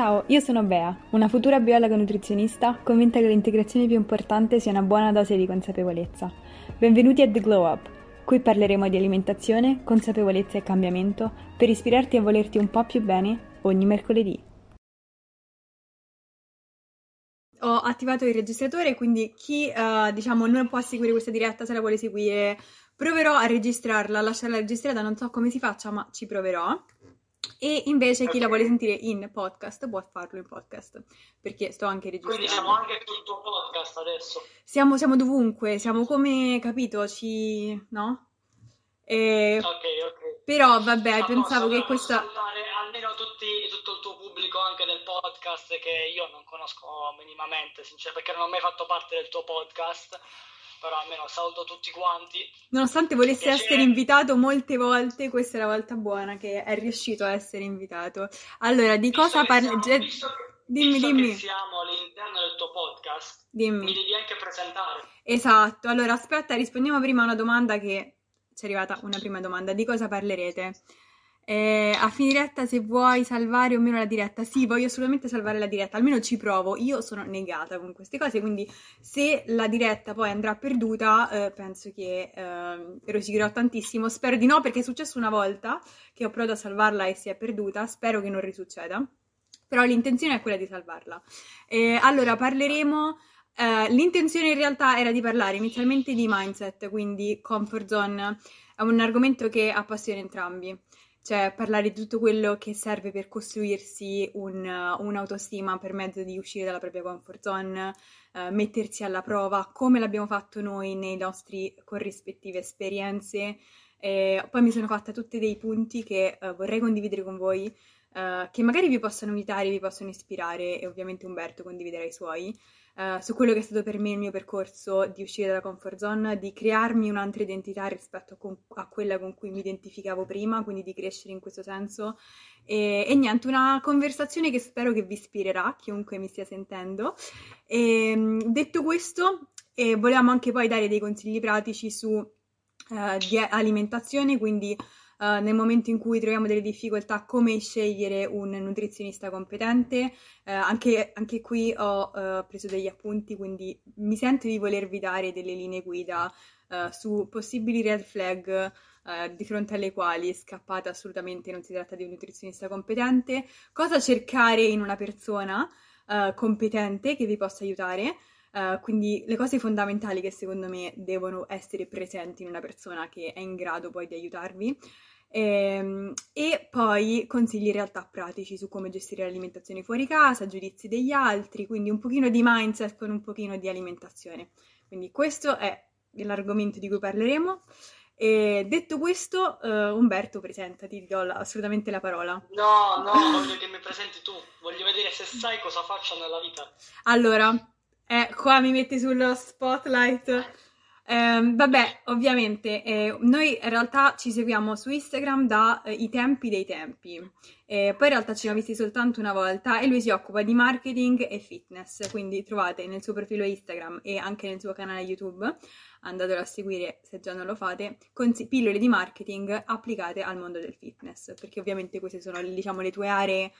Ciao, io sono Bea, una futura biologa nutrizionista convinta che l'integrazione più importante sia una buona dose di consapevolezza. Benvenuti a The Glow Up, qui parleremo di alimentazione, consapevolezza e cambiamento per ispirarti a volerti un po' più bene ogni mercoledì. Ho attivato il registratore, quindi chi non può seguire questa diretta, se la vuole seguire, proverò a registrarla, a lasciarla registrata, non so come si faccia, ma ci proverò. E invece chi la vuole sentire in podcast può farlo in podcast, perché sto anche registrando. Quindi siamo anche sul tuo podcast adesso. Siamo dovunque, siamo come, capito, no? Ok. Però vabbè, pensavo che questa... almeno tutto il tuo pubblico anche del podcast, che io non conosco minimamente, sinceramente, perché non ho mai fatto parte del tuo podcast, però almeno saluto tutti quanti. Nonostante volessi essere invitato molte volte, questa è la volta buona che è riuscito a essere invitato. Allora, di cosa parliamo? Dimmi. Che siamo all'interno del tuo podcast, mi devi anche presentare. Esatto, allora aspetta, rispondiamo prima a una domanda che... C'è arrivata una prima domanda, di cosa parlerete? A fine diretta, se vuoi salvare o meno la diretta. Sì, voglio assolutamente salvare la diretta, almeno ci provo. Io sono negata con queste cose, quindi se la diretta poi andrà perduta, penso che rosiccherò tantissimo. Spero di no, perché è successo una volta che ho provato a salvarla e si è perduta. Spero che non risucceda, però l'intenzione è quella di salvarla. Allora, parleremo... l'intenzione in realtà era di parlare inizialmente di mindset, quindi comfort zone. È un argomento che appassiona entrambi, cioè parlare di tutto quello che serve per costruirsi un'autostima per mezzo di uscire dalla propria comfort zone, mettersi alla prova, come l'abbiamo fatto noi nei nostri corrispettive esperienze. Poi mi sono fatta tutti dei punti che vorrei condividere con voi, che magari vi possono aiutare, vi possono ispirare, e ovviamente Umberto condividerà i suoi. Su quello che è stato per me il mio percorso di uscire dalla comfort zone, di crearmi un'altra identità rispetto a quella con cui mi identificavo prima, quindi di crescere in questo senso. E niente, una conversazione che spero che vi ispirerà, chiunque mi stia sentendo. Detto questo, volevamo anche poi dare dei consigli pratici su di alimentazione, quindi nel momento in cui troviamo delle difficoltà, come scegliere un nutrizionista competente. Anche qui ho preso degli appunti, quindi mi sento di volervi dare delle linee guida su possibili red flag di fronte alle quali scappate assolutamente, non si tratta di un nutrizionista competente, cosa cercare in una persona competente che vi possa aiutare. Quindi le cose fondamentali che secondo me devono essere presenti in una persona che è in grado poi di aiutarvi, e poi consigli in realtà pratici su come gestire l'alimentazione fuori casa, giudizi degli altri, quindi un pochino di mindset con un pochino di alimentazione. Quindi questo è l'argomento di cui parleremo. E detto questo, Umberto, presentati, ti do assolutamente la parola. No, voglio che mi presenti tu, voglio vedere se sai cosa faccio nella vita. Allora... qua mi metti sullo spotlight. Vabbè, ovviamente, noi in realtà ci seguiamo su Instagram da i tempi dei tempi. Poi in realtà ci siamo visti soltanto una volta, e lui si occupa di marketing e fitness, quindi trovate nel suo profilo Instagram e anche nel suo canale YouTube, andatelo a seguire se già non lo fate, pillole di marketing applicate al mondo del fitness, perché ovviamente queste sono, diciamo, le tue aree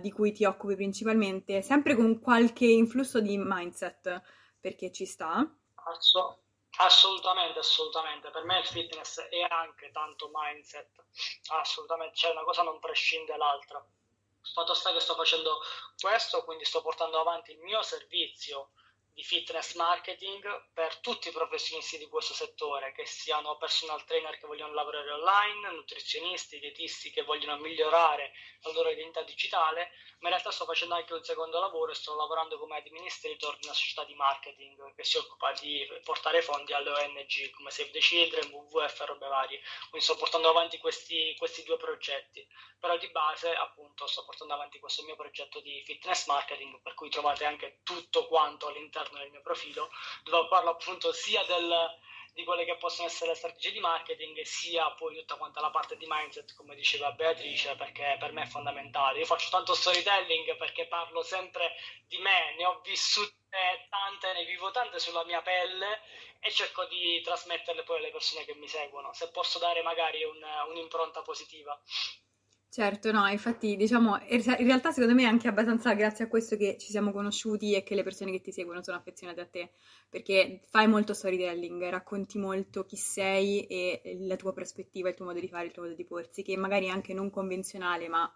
di cui ti occupi principalmente, sempre con qualche influsso di mindset, perché ci sta. Assolutamente, per me il fitness è anche tanto mindset, assolutamente, cioè una cosa non prescinde dall'altra. Fatto sta che sto facendo questo, quindi sto portando avanti il mio servizio di fitness marketing per tutti i professionisti di questo settore, che siano personal trainer che vogliono lavorare online, nutrizionisti, dietisti che vogliono migliorare la loro identità digitale, ma in realtà sto facendo anche un secondo lavoro e sto lavorando come administrator di una società di marketing che si occupa di portare fondi alle ONG come Save the Children, WWF e robe varie, quindi sto portando avanti questi due progetti, però di base appunto sto portando avanti questo mio progetto di fitness marketing, per cui trovate anche tutto quanto all'interno nel mio profilo, dove parlo appunto sia di quelle che possono essere le strategie di marketing, sia poi tutta quanta la parte di mindset, come diceva Beatrice, perché per me è fondamentale. Io faccio tanto storytelling perché parlo sempre di me, ne ho vissute tante, ne vivo tante sulla mia pelle e cerco di trasmetterle poi alle persone che mi seguono, se posso dare magari un'impronta positiva. Certo, no, infatti diciamo, in realtà secondo me è anche abbastanza grazie a questo che ci siamo conosciuti e che le persone che ti seguono sono affezionate a te, perché fai molto storytelling, racconti molto chi sei e la tua prospettiva, il tuo modo di fare, il tuo modo di porsi, che magari è anche non convenzionale, ma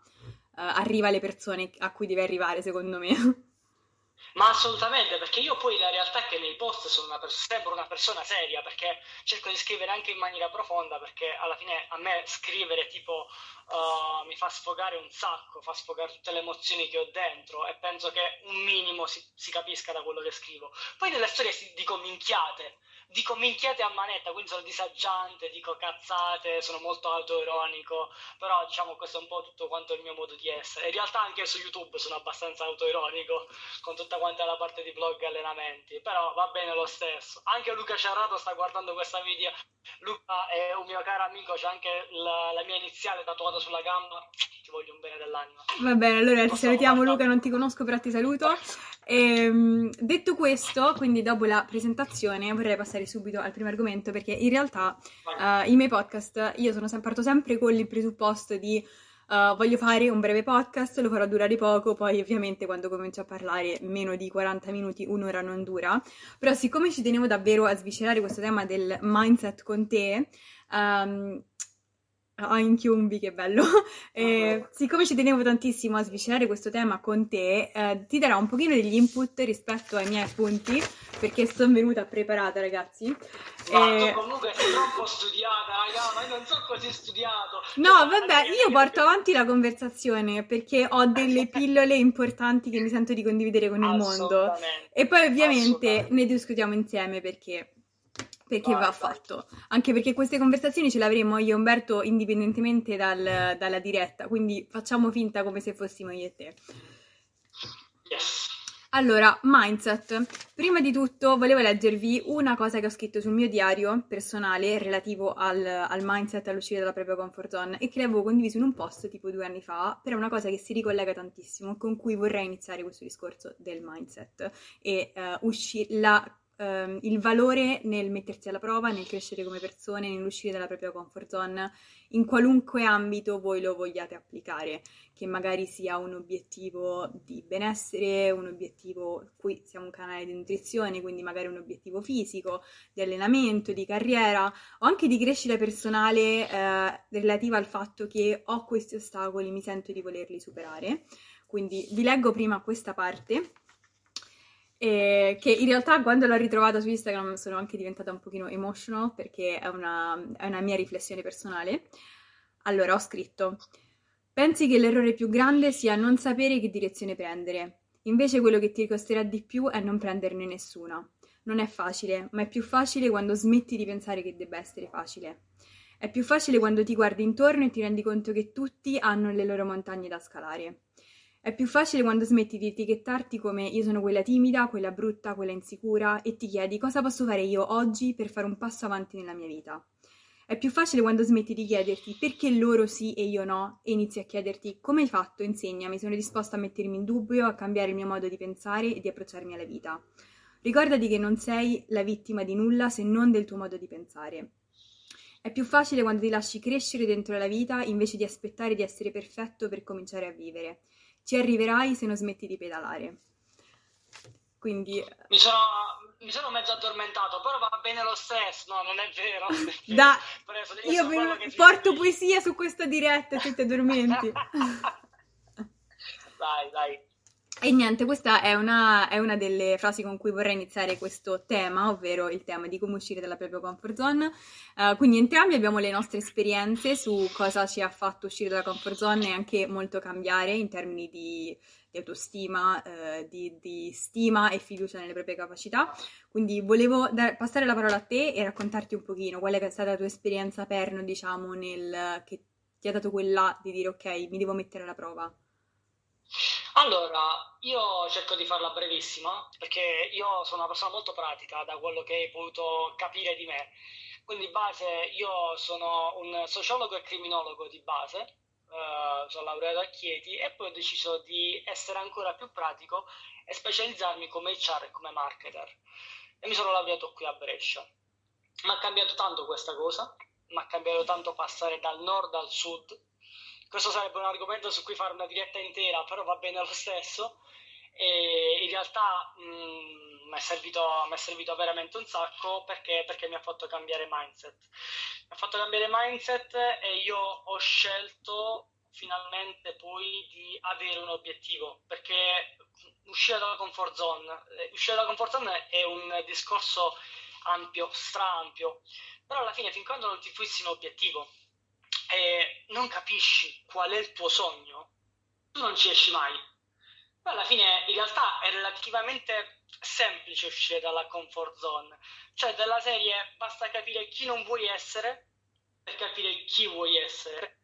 arriva alle persone a cui deve arrivare, secondo me. Ma assolutamente, perché io poi la realtà è che nei post sono sembro una persona seria, perché cerco di scrivere anche in maniera profonda, perché alla fine a me scrivere tipo mi fa sfogare un sacco, fa sfogare tutte le emozioni che ho dentro, e penso che un minimo si capisca da quello che scrivo. Poi nelle storie dico minchiate a manetta, quindi sono disagiante, dico cazzate, sono molto autoironico, però diciamo questo è un po' tutto quanto il mio modo di essere. In realtà anche su YouTube sono abbastanza autoironico, con tutta quanta la parte di vlog e allenamenti, però va bene lo stesso. Anche Luca Cerrato sta guardando questa video, Luca è un mio caro amico, c'è anche la mia iniziale tatuata sulla gamba, ti voglio un bene dell'anima. Va bene, allora ti salutiamo Luca, non ti conosco però ti saluto. Detto questo, quindi dopo la presentazione vorrei passare subito al primo argomento, perché in realtà i miei podcast io parto sempre con il presupposto di voglio fare un breve podcast, lo farò durare poco, poi ovviamente quando comincio a parlare meno di 40 minuti, un'ora non dura, però siccome ci tenevo davvero a sviscerare questo tema del mindset con te, siccome ci tenevo tantissimo a sviscerare questo tema con te, ti darò un pochino degli input rispetto ai miei appunti, perché sono venuta preparata, ragazzi. Ma comunque sei troppo studiata, raga, ma io non so cosa hai studiato. No, vabbè, io porto avanti la conversazione, perché ho delle pillole importanti che mi sento di condividere con il mondo. E poi ovviamente ne discutiamo insieme, perché va fatto, anche perché queste conversazioni ce le avremo io e Umberto indipendentemente dalla diretta, quindi facciamo finta come se fossimo io e te. Yes. Allora, mindset. Prima di tutto volevo leggervi una cosa che ho scritto sul mio diario personale relativo al mindset, all'uscire dalla propria comfort zone, e che l'avevo condiviso in un post tipo 2 anni fa, però è una cosa che si ricollega tantissimo, con cui vorrei iniziare questo discorso del mindset e il valore nel mettersi alla prova, nel crescere come persone, nell'uscire dalla propria comfort zone, in qualunque ambito voi lo vogliate applicare, che magari sia un obiettivo di benessere, un obiettivo, qui siamo un canale di nutrizione, quindi magari un obiettivo fisico, di allenamento, di carriera, o anche di crescita personale relativa al fatto che ho questi ostacoli, mi sento di volerli superare. Quindi vi leggo prima questa parte. Che in realtà quando l'ho ritrovata su Instagram sono anche diventata un pochino emotional, perché è una mia riflessione personale. Allora, ho scritto: pensi che l'errore più grande sia non sapere che direzione prendere, invece quello che ti costerà di più è non prenderne nessuna. Non è facile, ma è più facile quando smetti di pensare che debba essere facile. È più facile quando ti guardi intorno e ti rendi conto che tutti hanno le loro montagne da scalare. È più facile quando smetti di etichettarti come io sono quella timida, quella brutta, quella insicura, e ti chiedi cosa posso fare io oggi per fare un passo avanti nella mia vita. È più facile quando smetti di chiederti perché loro sì e io no, e inizi a chiederti come hai fatto, insegnami, sono disposta a mettermi in dubbio, a cambiare il mio modo di pensare e di approcciarmi alla vita. Ricordati che non sei la vittima di nulla se non del tuo modo di pensare. È più facile quando ti lasci crescere dentro la vita invece di aspettare di essere perfetto per cominciare a vivere. Ci arriverai se non smetti di pedalare. Quindi mi sono mezzo addormentato, però va bene lo stesso. No, non è vero. Io porto poesia su questa diretta se ti addormenti. Dai. E niente, questa è una delle frasi con cui vorrei iniziare questo tema, ovvero il tema di come uscire dalla propria comfort zone. Quindi entrambi abbiamo le nostre esperienze su cosa ci ha fatto uscire dalla comfort zone e anche molto cambiare in termini di autostima, di stima e fiducia nelle proprie capacità. Quindi volevo passare la parola a te e raccontarti un pochino qual è stata la tua esperienza perno, diciamo, che ti ha dato quella di dire ok, mi devo mettere alla prova. Allora, io cerco di farla brevissima, perché io sono una persona molto pratica, da quello che hai potuto capire di me. Quindi di base io sono un sociologo e criminologo di base, sono laureato a Chieti, e poi ho deciso di essere ancora più pratico e specializzarmi come HR e come marketer. E mi sono laureato qui a Brescia. Mi ha cambiato tanto questa cosa, mi ha cambiato tanto passare dal nord al sud, Questo sarebbe un argomento su cui fare una diretta intera, però va bene lo stesso. E in realtà mi è servito veramente un sacco perché mi ha fatto cambiare mindset. Mi ha fatto cambiare mindset e io ho scelto finalmente poi di avere un obiettivo, perché uscire dalla comfort zone è un discorso ampio, straampio, però alla fine fin quando non ti fissi un obiettivo e non capisci qual è il tuo sogno, tu non ci esci mai. Ma alla fine in realtà è relativamente semplice uscire dalla comfort zone, cioè della serie basta capire chi non vuoi essere per capire chi vuoi essere,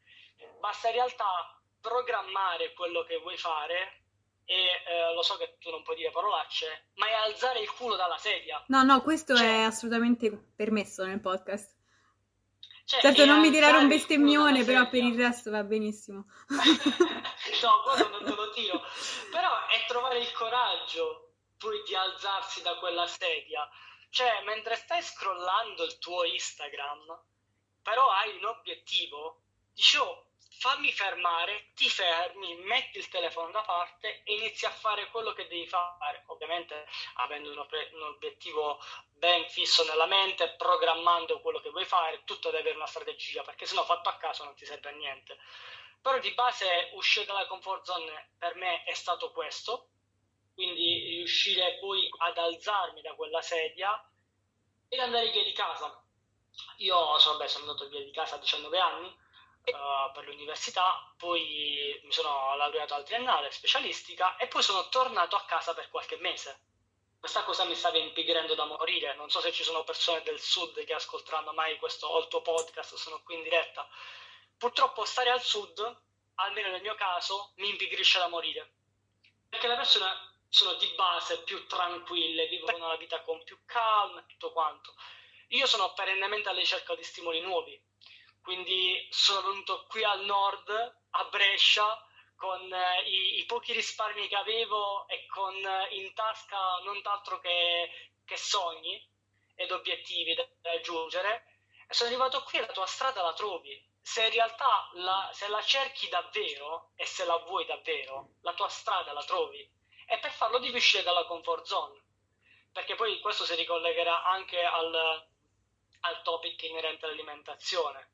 basta in realtà programmare quello che vuoi fare e lo so che tu non puoi dire parolacce, ma è alzare il culo dalla sedia. No, questo è assolutamente permesso nel podcast. Cioè, certo, non mi tirare un bestemmione, però per il resto va benissimo. No, quello non te lo tiro. Però è trovare il coraggio poi di alzarsi da quella sedia. Cioè, mentre stai scrollando il tuo Instagram, però hai un obiettivo, dici, oh, fammi fermare, ti fermi, metti il telefono da parte e inizi a fare quello che devi fare. Ovviamente avendo un obiettivo ben fisso nella mente, programmando quello che vuoi fare, tutto deve avere una strategia, perché sennò fatto a caso non ti serve a niente. Però di base uscire dalla comfort zone per me è stato questo, quindi riuscire poi ad alzarmi da quella sedia ed andare via di casa. Io sono andato via di casa a 19 anni, per l'università, poi mi sono laureato al triennale specialistica e poi sono tornato a casa per qualche mese. Questa cosa mi stava impigrendo da morire. Non so se ci sono persone del sud che ascolteranno mai questo o il tuo podcast, sono qui in diretta. Purtroppo stare al sud, almeno nel mio caso, mi impigrisce da morire, perché le persone sono di base più tranquille, vivono la vita con più calma e tutto quanto. Io sono perennemente alla ricerca di stimoli nuovi. Quindi sono venuto qui al nord, a Brescia, con i pochi risparmi che avevo e con in tasca non altro che sogni ed obiettivi da raggiungere. E sono arrivato qui e la tua strada la trovi. Se in realtà se la cerchi davvero e se la vuoi davvero, la tua strada la trovi. E per farlo devi uscire dalla comfort zone. Perché poi questo si ricollegherà anche al topic inerente all'alimentazione.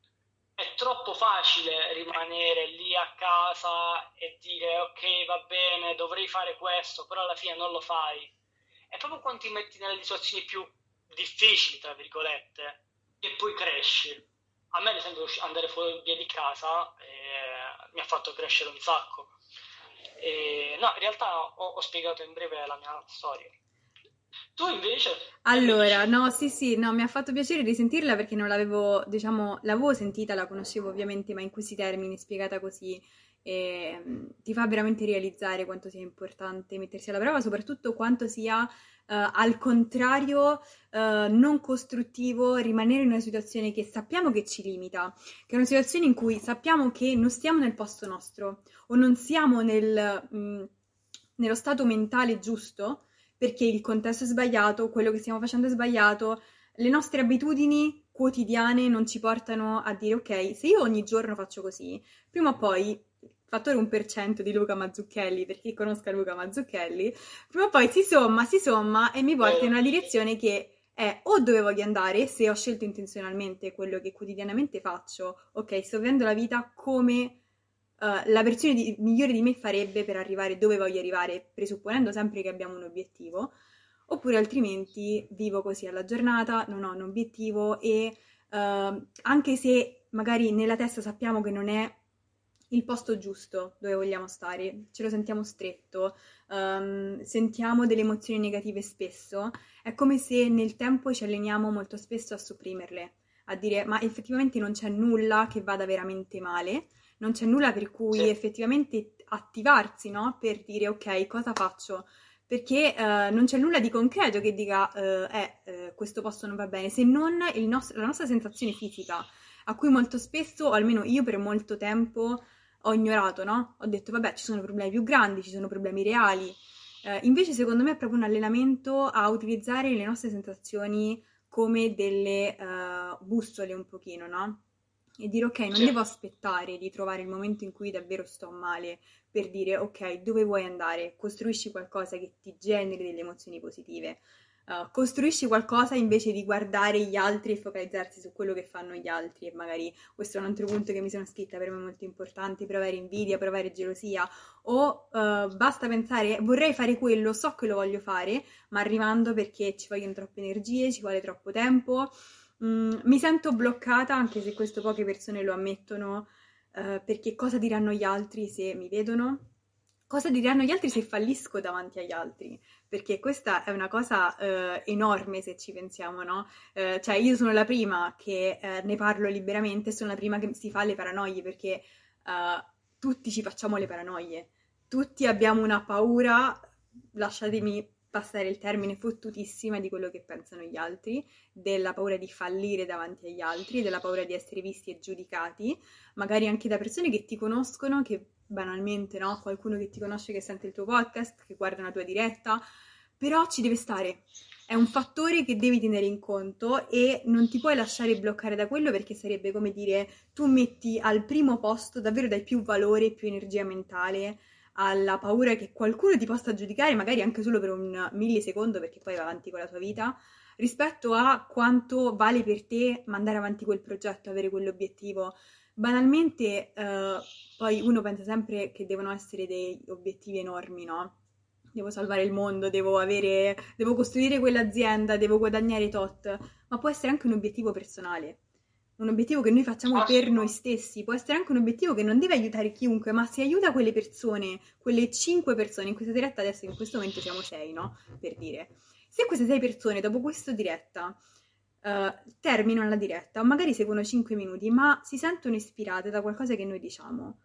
È troppo facile rimanere lì a casa e dire ok, va bene, dovrei fare questo, però alla fine non lo fai. È proprio quando ti metti nelle situazioni più difficili, tra virgolette, che poi cresci. A me, ad esempio, andare fuori via di casa mi ha fatto crescere un sacco. No, in realtà ho spiegato in breve la mia storia. Tu invece? Allora, no, sì, no, mi ha fatto piacere risentirla perché non l'avevo, diciamo, l'avevo sentita, la conoscevo ovviamente, ma in questi termini, spiegata così, ti fa veramente realizzare quanto sia importante mettersi alla prova, soprattutto quanto sia, al contrario, non costruttivo rimanere in una situazione che sappiamo che ci limita, che è una situazione in cui sappiamo che non stiamo nel posto nostro o non siamo nello stato mentale giusto, perché il contesto è sbagliato, quello che stiamo facendo è sbagliato, le nostre abitudini quotidiane non ci portano a dire ok, se io ogni giorno faccio così, prima o poi, fattore 1% di Luca Mazzucchelli, per chi conosca Luca Mazzucchelli, prima o poi si somma e mi porta in una direzione che è o dove voglio andare, se ho scelto intenzionalmente quello che quotidianamente faccio, ok, sto vivendo la vita come... la versione migliore di me farebbe per arrivare dove voglio arrivare, presupponendo sempre che abbiamo un obiettivo, oppure altrimenti vivo così alla giornata, non ho un obiettivo e anche se magari nella testa sappiamo che non è il posto giusto dove vogliamo stare, ce lo sentiamo stretto, sentiamo delle emozioni negative spesso, è come se nel tempo ci alleniamo molto spesso a sopprimerle, a dire ma effettivamente non c'è nulla che vada veramente male, non c'è nulla per cui effettivamente attivarsi, no? Per dire ok, cosa faccio? Perché non c'è nulla di concreto che dica questo posto non va bene, se non la nostra sensazione fisica, a cui molto spesso, o almeno io per molto tempo, ho ignorato, no? Ho detto vabbè, ci sono problemi più grandi, ci sono problemi reali. Invece secondo me è proprio un allenamento a utilizzare le nostre sensazioni come delle bussole un pochino, no? e dire ok, non devo aspettare di trovare il momento in cui davvero sto male per dire ok, dove vuoi andare? Costruisci qualcosa che ti generi delle emozioni positive. Costruisci qualcosa invece di guardare gli altri e focalizzarsi su quello che fanno gli altri, e magari questo è un altro punto che mi sono scritta, per me è molto importante, provare invidia, provare gelosia o basta pensare vorrei fare quello, so che lo voglio fare ma arrivando perché ci vogliono troppe energie, ci vuole troppo tempo, mi sento bloccata, anche se questo poche persone lo ammettono, perché cosa diranno gli altri se mi vedono? Cosa diranno gli altri se fallisco davanti agli altri? Perché questa è una cosa enorme se ci pensiamo, no? Cioè io sono la prima che ne parlo liberamente, sono la prima che si fa le paranoie, perché tutti ci facciamo le paranoie, tutti abbiamo una paura, lasciatemi passare il termine, fottutissima di quello che pensano gli altri, della paura di fallire davanti agli altri, della paura di essere visti e giudicati, magari anche da persone che ti conoscono, che banalmente, no? Qualcuno che ti conosce, che sente il tuo podcast, che guarda una tua diretta, però ci deve stare, è un fattore che devi tenere in conto e non ti puoi lasciare bloccare da quello, perché sarebbe come dire tu metti al primo posto, davvero dai più valore, più energia mentale alla paura che qualcuno ti possa giudicare, magari anche solo per un millisecondo, perché poi va avanti con la tua vita, rispetto a quanto vale per te mandare avanti quel progetto, avere quell'obiettivo. Banalmente, poi uno pensa sempre che devono essere degli obiettivi enormi, no? Devo salvare il mondo, devo costruire quell'azienda, devo guadagnare tot, ma può essere anche un obiettivo personale, un obiettivo che noi facciamo per noi stessi, può essere anche un obiettivo che non deve aiutare chiunque, ma se aiuta quelle persone, quelle 5 persone, in questa diretta adesso in questo momento siamo 6, no? Per dire, se queste 6 persone dopo questa diretta terminano la diretta, magari seguono 5 minuti, ma si sentono ispirate da qualcosa che noi diciamo,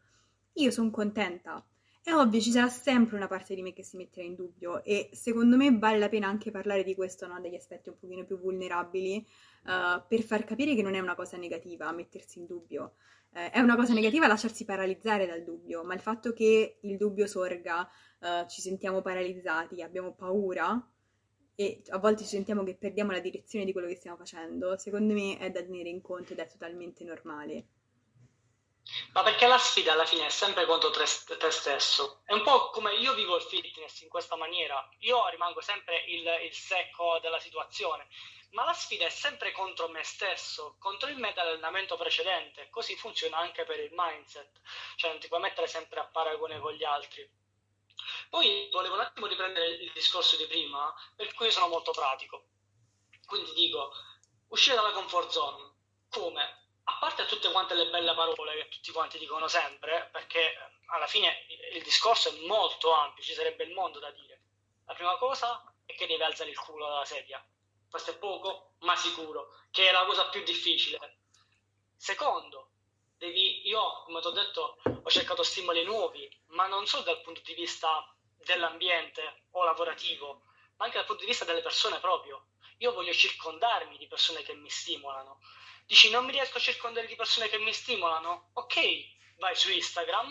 io sono contenta. È ovvio, ci sarà sempre una parte di me che si metterà in dubbio, e secondo me vale la pena anche parlare di questo, no? Degli aspetti un pochino più vulnerabili, per far capire che non è una cosa negativa mettersi in dubbio, è una cosa negativa lasciarsi paralizzare dal dubbio, ma il fatto che il dubbio sorga, ci sentiamo paralizzati, abbiamo paura e a volte ci sentiamo che perdiamo la direzione di quello che stiamo facendo, secondo me è da tenere in conto ed è totalmente normale. Ma perché la sfida alla fine è sempre contro te stesso. È un po' come io vivo il fitness in questa maniera, io rimango sempre il secco della situazione, ma la sfida è sempre contro me stesso, contro il me dell'allenamento precedente, così funziona anche per il mindset, cioè non ti puoi mettere sempre a paragone con gli altri. Poi volevo un attimo riprendere il discorso di prima, per cui sono molto pratico. Quindi dico, uscire dalla comfort zone, come? A parte tutte quante le belle parole che tutti quanti dicono sempre, perché alla fine il discorso è molto ampio, ci sarebbe il mondo da dire. La prima cosa è che devi alzare il culo dalla sedia. Questo è poco, ma sicuro, che è la cosa più difficile. Secondo, io, come ti ho detto, ho cercato stimoli nuovi, ma non solo dal punto di vista dell'ambiente o lavorativo, ma anche dal punto di vista delle persone proprio. Io voglio circondarmi di persone che mi stimolano. Dici, non mi riesco a circondare di persone che mi stimolano? Ok, vai su Instagram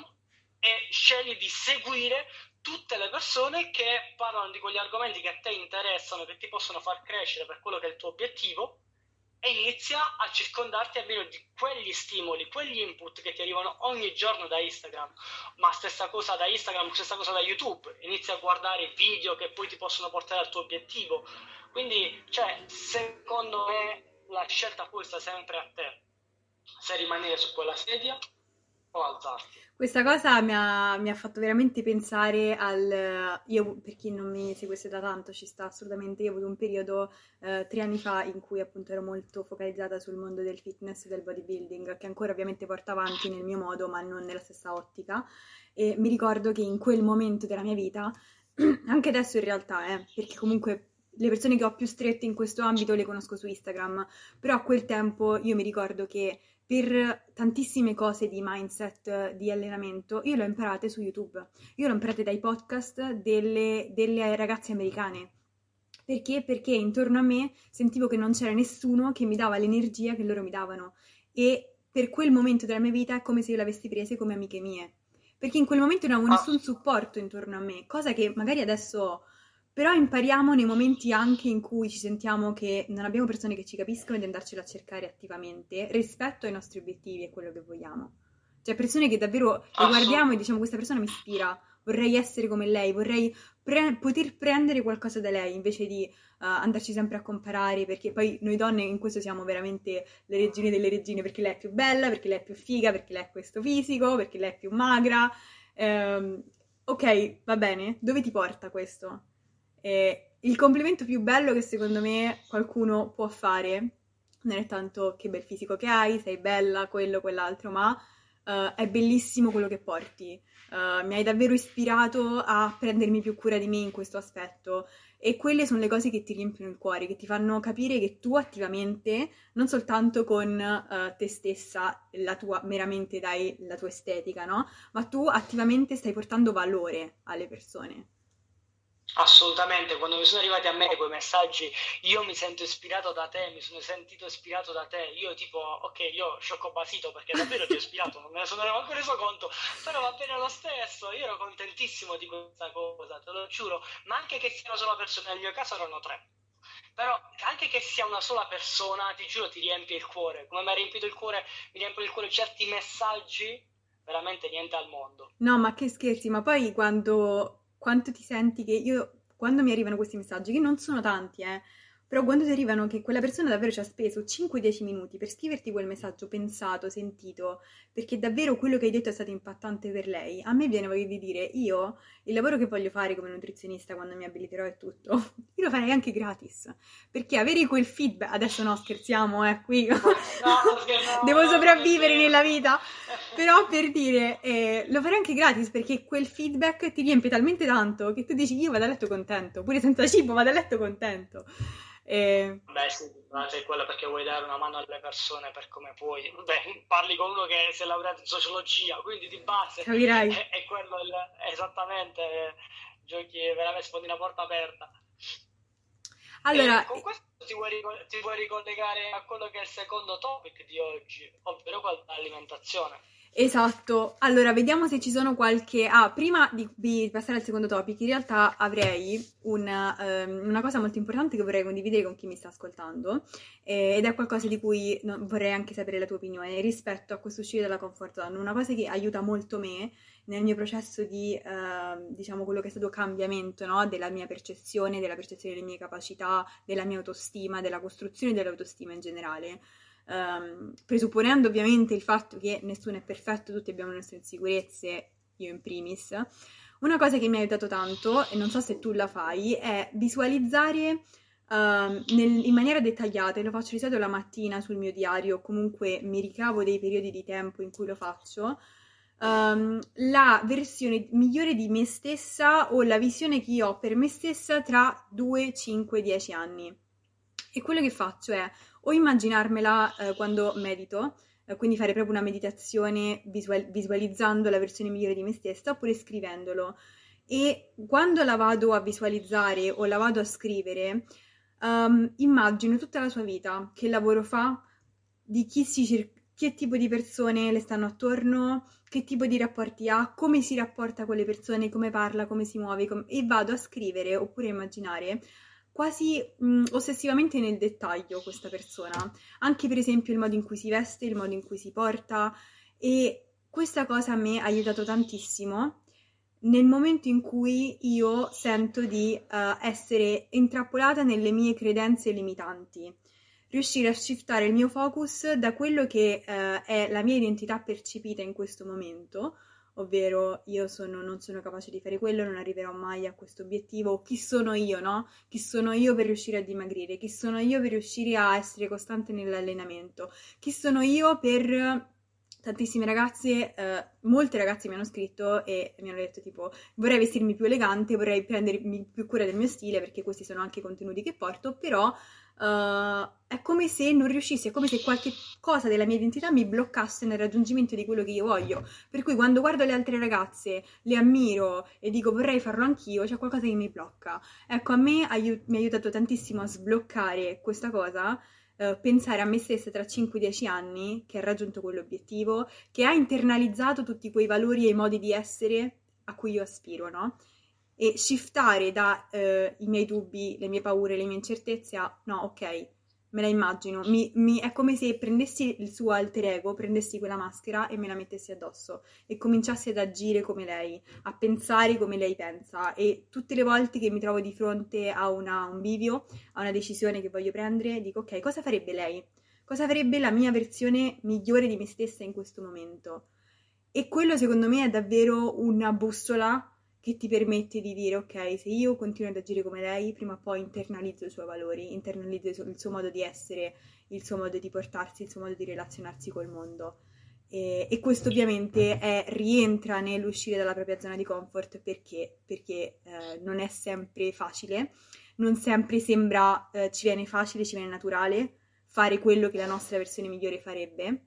e scegli di seguire tutte le persone che parlano di quegli argomenti che a te interessano, che ti possono far crescere per quello che è il tuo obiettivo, e inizia a circondarti almeno di quegli stimoli, quegli input che ti arrivano ogni giorno da Instagram, ma stessa cosa da Instagram, stessa cosa da YouTube, inizia a guardare video che poi ti possono portare al tuo obiettivo. Quindi, cioè, secondo me la scelta poi sta sempre a te, se rimanere su quella sedia o alzarti. Questa cosa mi ha fatto veramente pensare io, per chi non mi seguisse da tanto, ci sta assolutamente, io ho avuto un periodo 3 anni fa in cui appunto ero molto focalizzata sul mondo del fitness e del bodybuilding, che ancora ovviamente porto avanti nel mio modo, ma non nella stessa ottica, e mi ricordo che in quel momento della mia vita, anche adesso in realtà, perché comunque le persone che ho più strette in questo ambito le conosco su Instagram, però a quel tempo io mi ricordo che per tantissime cose di mindset, di allenamento, io le ho imparate su YouTube, io le ho imparate dai podcast delle ragazze americane. Perché? Perché intorno a me sentivo che non c'era nessuno che mi dava l'energia che loro mi davano, e per quel momento della mia vita è come se io l'avessi prese come amiche mie, perché in quel momento non avevo nessun supporto intorno a me, cosa che magari adesso Però impariamo nei momenti anche in cui ci sentiamo che non abbiamo persone che ci capiscono, di andarcela a cercare attivamente rispetto ai nostri obiettivi e quello che vogliamo. Cioè persone che davvero le guardiamo e diciamo questa persona mi ispira, vorrei essere come lei, vorrei poter prendere qualcosa da lei, invece di andarci sempre a comparare, perché poi noi donne in questo siamo veramente le regine delle regine, perché lei è più bella, perché lei è più figa, perché lei ha questo fisico, perché lei è più magra. Ok, va bene, dove ti porta questo? Il complimento più bello che secondo me qualcuno può fare non è tanto che bel fisico che hai, sei bella, quello, quell'altro, ma è bellissimo quello che porti, mi hai davvero ispirato a prendermi più cura di me in questo aspetto, e quelle sono le cose che ti riempiono il cuore, che ti fanno capire che tu attivamente, non soltanto con te stessa, la tua meramente dai la tua estetica, no? Ma tu attivamente stai portando valore alle persone. Assolutamente, quando mi sono arrivati a me quei messaggi, io mi sento ispirato da te, mi sono sentito ispirato da te, io tipo, ok, io sciocco basito perché davvero ti ho ispirato, non me ne sono neanche reso conto, però va bene lo stesso, io ero contentissimo di questa cosa, te lo giuro, ma anche che siano solo persone, nel mio caso erano tre. Però anche che sia una sola persona, ti giuro, ti riempie il cuore, come mi ha riempito il cuore, mi riempiono il cuore certi messaggi, veramente niente al mondo. No, ma che scherzi, ma poi quanto ti senti che io, quando mi arrivano questi messaggi, che non sono tanti, però quando ti arrivano che quella persona davvero ci ha speso 5-10 minuti per scriverti quel messaggio pensato, sentito, perché davvero quello che hai detto è stato impattante per lei, a me viene voglia di dire, io il lavoro che voglio fare come nutrizionista quando mi abiliterò e tutto, io lo farei anche gratis, perché avere quel feedback, adesso no, scherziamo, qui, no, devo sopravvivere nella vita, però per dire, lo farei anche gratis perché quel feedback ti riempie talmente tanto che tu dici, io vado a letto contento, pure senza cibo vado a letto contento. Beh sì, è quello, perché vuoi dare una mano alle persone per come puoi. Beh, parli con uno che si è laureato in sociologia, quindi di base capirai. È quello esattamente, giochi veramente, sfondi una porta aperta. Allora, con questo ti vuoi ricollegare a quello che è il secondo topic di oggi, ovvero l'alimentazione. Esatto, allora vediamo se ci sono qualche... prima di passare al secondo topic, in realtà avrei una cosa molto importante che vorrei condividere con chi mi sta ascoltando, ed è qualcosa di cui vorrei anche sapere la tua opinione rispetto a questo uscire dalla comfort zone. Una cosa che aiuta molto me nel mio processo di, diciamo, quello che è stato cambiamento, no? Della mia percezione, delle mie capacità, della mia autostima, della costruzione dell'autostima in generale. Presupponendo ovviamente il fatto che nessuno è perfetto, tutti abbiamo le nostre insicurezze, io in primis, una cosa che mi ha aiutato tanto, e non so se tu la fai, è visualizzare in maniera dettagliata, e lo faccio di solito la mattina sul mio diario, comunque mi ricavo dei periodi di tempo in cui lo faccio, la versione migliore di me stessa o la visione che io ho per me stessa tra 2, 5, 10 anni. E quello che faccio è o immaginarmela quando medito, quindi fare proprio una meditazione visualizzando la versione migliore di me stessa, oppure scrivendolo. E quando la vado a visualizzare o la vado a scrivere, immagino tutta la sua vita, che lavoro fa, di chi si che tipo di persone le stanno attorno, che tipo di rapporti ha, come si rapporta con le persone, come parla, come si muove, e vado a scrivere oppure immaginare quasi ossessivamente nel dettaglio questa persona, anche per esempio il modo in cui si veste, il modo in cui si porta, e questa cosa a me ha aiutato tantissimo nel momento in cui io sento di essere intrappolata nelle mie credenze limitanti, riuscire a shiftare il mio focus da quello che è la mia identità percepita in questo momento, ovvero non sono capace di fare quello, non arriverò mai a questo obiettivo, chi sono io, no? Chi sono io per riuscire a dimagrire, chi sono io per riuscire a essere costante nell'allenamento, chi sono io per... Tantissime ragazze, molte ragazze mi hanno scritto e mi hanno detto tipo vorrei vestirmi più elegante, vorrei prendermi più cura del mio stile, perché questi sono anche i contenuti che porto, però è come se non riuscissi, è come se qualche cosa della mia identità mi bloccasse nel raggiungimento di quello che io voglio, per cui quando guardo le altre ragazze, le ammiro e dico vorrei farlo anch'io, c'è qualcosa che mi blocca. Ecco, a me mi ha aiutato tantissimo a sbloccare questa cosa, pensare a me stessa tra 5-10 anni che ha raggiunto quell'obiettivo, che ha internalizzato tutti quei valori e i modi di essere a cui io aspiro, no? e shiftare da i miei dubbi, le mie paure, le mie incertezze a no, ok, me la immagino, è come se prendessi il suo alter ego, prendessi quella maschera e me la mettessi addosso e cominciassi ad agire come lei, a pensare come lei pensa, e tutte le volte che mi trovo di fronte a un bivio, a una decisione che voglio prendere, dico ok, cosa farebbe lei? Cosa farebbe la mia versione migliore di me stessa in questo momento? E quello secondo me è davvero una bussola che ti permette di dire ok, se io continuo ad agire come lei, prima o poi internalizzo i suoi valori, internalizzo il suo modo di essere, il suo modo di portarsi, il suo modo di relazionarsi col mondo. E questo ovviamente rientra nell'uscire dalla propria zona di comfort, perché non è sempre facile, non sempre sembra ci viene facile, ci viene naturale fare quello che la nostra versione migliore farebbe,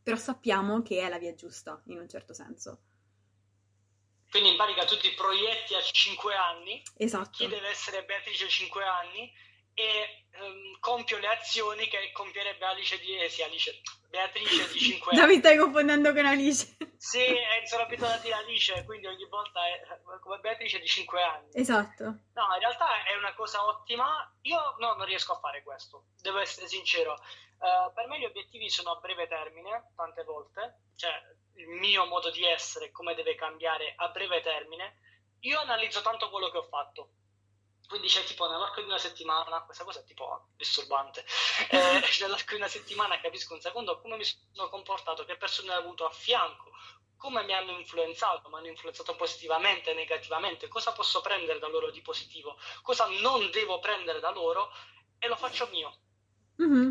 però sappiamo che è la via giusta in un certo senso. Quindi in pratica tu ti proietti a 5 anni, esatto. Chi deve essere Beatrice a 5 anni, e compio le azioni che compierebbe Beatrice di 5 anni. No, mi stai confondendo con Alice. Sì, sono abituata a dire Alice, quindi ogni volta è come Beatrice di 5 anni. Esatto. No, in realtà è una cosa ottima. Io non riesco a fare questo, devo essere sincero. Per me gli obiettivi sono a breve termine, tante volte, cioè il mio modo di essere, come deve cambiare a breve termine. Io analizzo tanto quello che ho fatto, quindi c'è tipo nell'arco di una settimana, questa cosa è tipo disturbante, nell'arco di una settimana capisco un secondo come mi sono comportato, che persone ho avuto a fianco, come mi hanno influenzato positivamente, negativamente, cosa posso prendere da loro di positivo, cosa non devo prendere da loro, e lo faccio mio. Mm-hmm.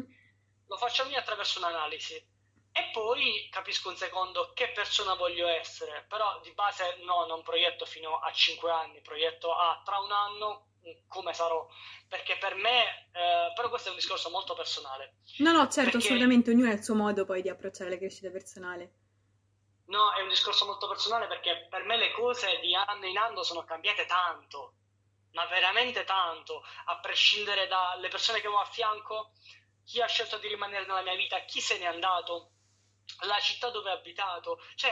Lo faccio mio attraverso un'analisi. E poi capisco un secondo che persona voglio essere, però di base no, non proietto fino a 5 anni, proietto a tra un anno come sarò, perché per me, però questo è un discorso molto personale. No, no, certo, perché assolutamente, ognuno ha il suo modo poi di approcciare la crescita personale. No, è un discorso molto personale, perché per me le cose di anno in anno sono cambiate tanto, ma veramente tanto, a prescindere dalle persone che ho a fianco, chi ha scelto di rimanere nella mia vita, chi se n'è andato, la città dove ho abitato, cioè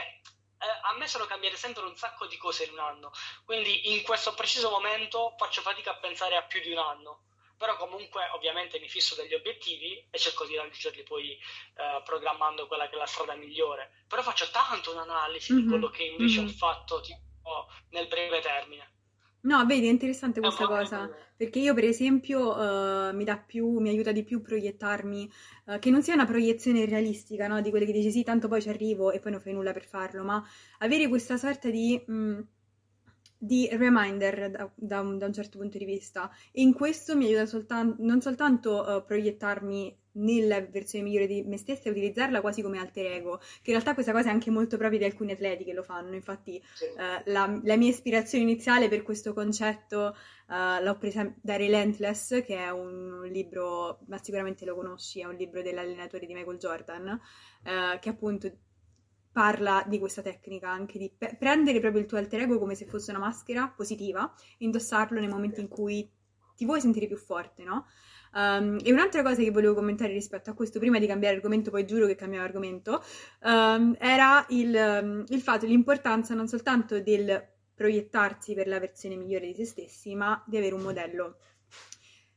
a me sono cambiate sempre un sacco di cose in un anno, quindi in questo preciso momento faccio fatica a pensare a più di un anno, però comunque ovviamente mi fisso degli obiettivi e cerco di raggiungerli poi programmando quella che è la strada migliore, però faccio tanto un'analisi di quello che invece ho fatto tipo nel breve termine. No, vedi, è interessante questa cosa, perché io per esempio mi aiuta di più proiettarmi, che non sia una proiezione realistica, no? Di quelle che dici sì, tanto poi ci arrivo e poi non fai nulla per farlo, ma avere questa sorta di reminder da un certo punto di vista, e in questo mi aiuta non soltanto proiettarmi nella versione migliore di me stessa e utilizzarla quasi come alter ego, che in realtà questa cosa è anche molto propria di alcuni atleti che lo fanno, infatti sì. La mia ispirazione iniziale per questo concetto l'ho presa da Relentless, che è un libro, ma sicuramente lo conosci, è un libro dell'allenatore di Michael Jordan, che appunto parla di questa tecnica anche di prendere proprio il tuo alter ego come se fosse una maschera positiva e indossarlo nei momenti in cui ti vuoi sentire più forte, no? E un'altra cosa che volevo commentare rispetto a questo, prima di cambiare argomento, poi giuro che cambiavo argomento, era il fatto, l'importanza non soltanto del proiettarsi per la versione migliore di se stessi, ma di avere un modello.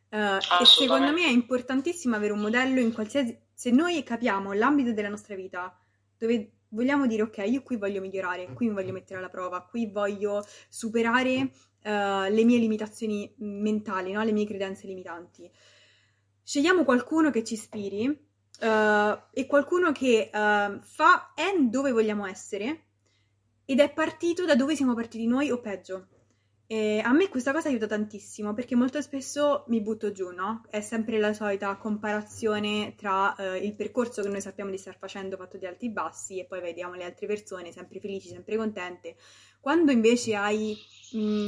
E secondo me è importantissimo avere un modello in qualsiasi... Se noi capiamo l'ambito della nostra vita, dove vogliamo dire ok, io qui voglio migliorare, qui mi voglio mettere alla prova, qui voglio superare le mie limitazioni mentali, no? Le mie credenze limitanti. Scegliamo qualcuno che ci ispiri e qualcuno che è dove vogliamo essere ed è partito da dove siamo partiti noi, o peggio. E a me questa cosa aiuta tantissimo, perché molto spesso mi butto giù, no? È sempre la solita comparazione tra il percorso che noi sappiamo di star facendo, fatto di alti e bassi, e poi vediamo le altre persone sempre felici, sempre contente. Quando invece hai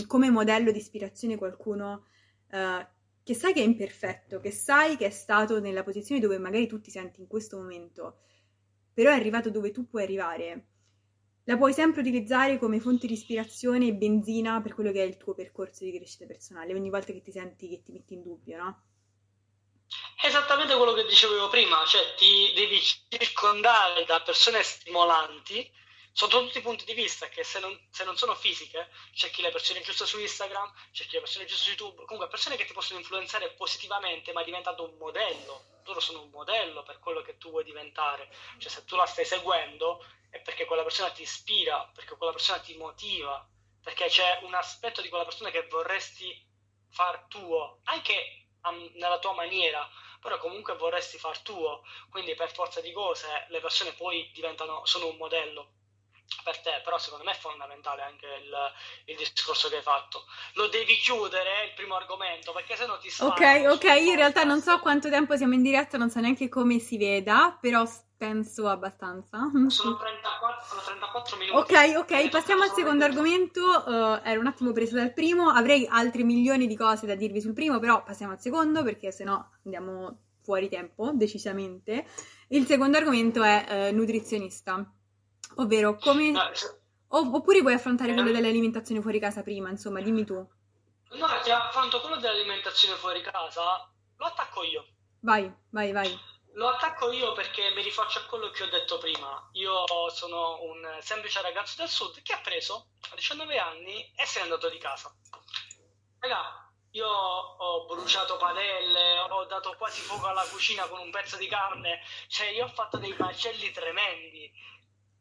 come modello di ispirazione qualcuno che sai che è imperfetto, che sai che è stato nella posizione dove magari tu ti senti in questo momento, però è arrivato dove tu puoi arrivare, la puoi sempre utilizzare come fonte di ispirazione e benzina per quello che è il tuo percorso di crescita personale, ogni volta che ti senti che ti metti in dubbio, no? Esattamente quello che dicevo prima, cioè ti devi circondare da persone stimolanti Sono tutti punti di vista che se non sono fisiche, c'è chi è la persona giusta su Instagram, c'è chi è la persona giusta su YouTube, comunque persone che ti possono influenzare positivamente, ma diventando un modello. Loro sono un modello per quello che tu vuoi diventare, cioè se tu la stai seguendo è perché quella persona ti ispira, perché quella persona ti motiva, perché c'è un aspetto di quella persona che vorresti far tuo, anche nella tua maniera, però comunque vorresti far tuo, quindi per forza di cose le persone poi diventano, sono un modello per te. Però secondo me è fondamentale anche il discorso che hai fatto, lo devi chiudere il primo argomento perché sennò ti sfano. Ok, in realtà non so quanto tempo siamo in diretta, non so neanche come si veda, però penso abbastanza. Sono 34 minuti. Ok, passiamo al secondo argomento. Ero un attimo presa dal primo, avrei altri milioni di cose da dirvi sul primo, però passiamo al secondo perché sennò andiamo fuori tempo decisamente. Il secondo argomento è nutrizionista, ovvero come... oppure vuoi affrontare quello dell'alimentazione fuori casa prima, insomma, dimmi tu. No, ti affronto quello dell'alimentazione fuori casa, lo attacco io. Vai. Lo attacco io perché mi rifaccio a quello che ho detto prima. Io sono un semplice ragazzo del sud che ha preso a 19 anni e se n'è andato di casa. Raga, io ho bruciato padelle, ho dato quasi fuoco alla cucina con un pezzo di carne, cioè io ho fatto dei macelli tremendi.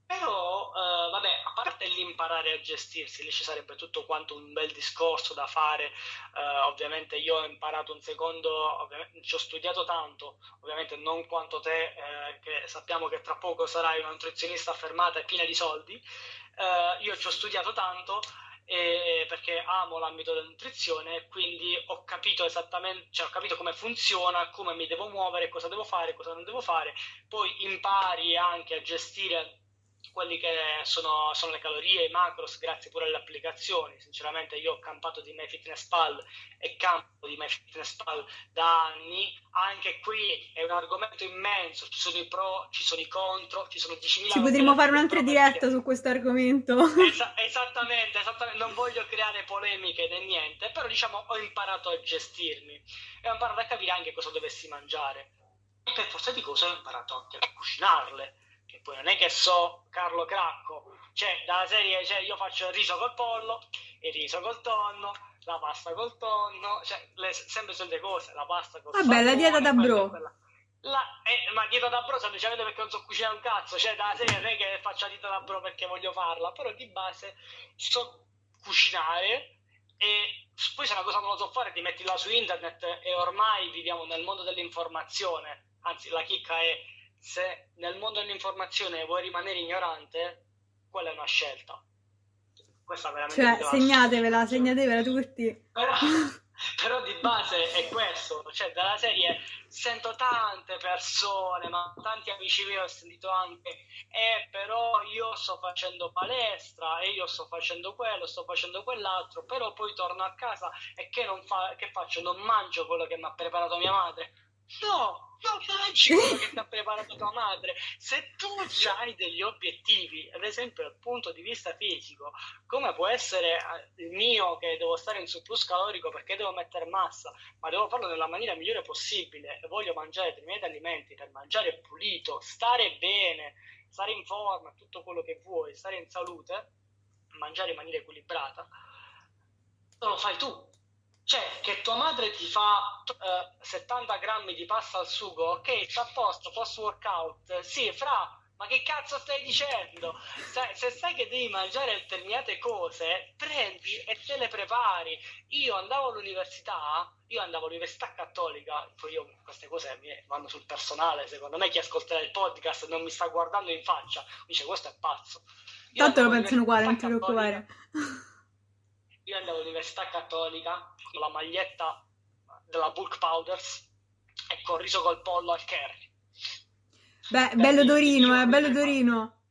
Però, vabbè, a parte l'imparare a gestirsi, lì ci sarebbe tutto quanto un bel discorso da fare. Ovviamente io ho imparato un secondo, ci ho studiato tanto, ovviamente non quanto te, che sappiamo che tra poco sarai una nutrizionista affermata e piena di soldi. Io ci ho studiato tanto perché amo l'ambito della nutrizione, quindi ho capito esattamente, cioè ho capito come funziona, come mi devo muovere, cosa devo fare, cosa non devo fare. Poi impari anche a gestire quelli che sono le calorie, i macros, grazie pure alle applicazioni. Sinceramente io ho campato di MyFitnessPal e campo di MyFitnessPal da anni. Anche qui è un argomento immenso, ci sono i pro, ci sono i contro, ci sono 10.000... Ci potremmo fare un'altra diretta su questo argomento. Esattamente, non voglio creare polemiche né niente, però diciamo ho imparato a gestirmi e ho imparato a capire anche cosa dovessi mangiare. E per forza di cose ho imparato anche a cucinarle. Che poi non è che so Carlo Cracco, cioè dalla serie, cioè, io faccio il riso col pollo, il riso col tonno, la pasta col tonno, cioè sempre solite cose, la pasta col tonno. Vabbè, la dieta da bro. Ma dieta da bro semplicemente perché non so cucinare un cazzo, cioè dalla serie non è che faccio la dieta da bro perché voglio farla, però di base so cucinare e poi se una cosa non lo so fare ti metti là su internet e ormai viviamo nel mondo dell'informazione, anzi la chicca è: se nel mondo dell'informazione vuoi rimanere ignorante, quella è una scelta. Questa veramente, cioè, segnatevela tutti. Però di base è questo, cioè dalla serie sento tante persone, ma tanti amici miei ho sentito anche però io sto facendo palestra e io sto facendo quello, sto facendo quell'altro, però poi torno a casa e che faccio? Non mangio quello che mi ha preparato mia madre. No, mangi quello che ti ha preparato tua madre. Se tu hai degli obiettivi, ad esempio dal punto di vista fisico, come può essere il mio, che devo stare in surplus calorico perché devo mettere massa, ma devo farlo nella maniera migliore possibile e voglio mangiare determinati alimenti per mangiare pulito, stare bene, stare in forma, tutto quello che vuoi, stare in salute, mangiare in maniera equilibrata, lo fai tu. Cioè, che tua madre ti fa 70 grammi di pasta al sugo, ok, sta a posto, post workout, sì, ma che cazzo stai dicendo? Se sai che devi mangiare determinate cose, prendi e te le prepari. Io andavo all'università cattolica, poi io queste cose mi vanno sul personale, secondo me chi ascolterà il podcast non mi sta guardando in faccia, dice questo è pazzo. Io tanto lo pensano uguale, non ti preoccupare. Io andavo all'università cattolica con la maglietta della Bulk Powders e con riso col pollo al curry. Beh, bello dorino, bello dorino.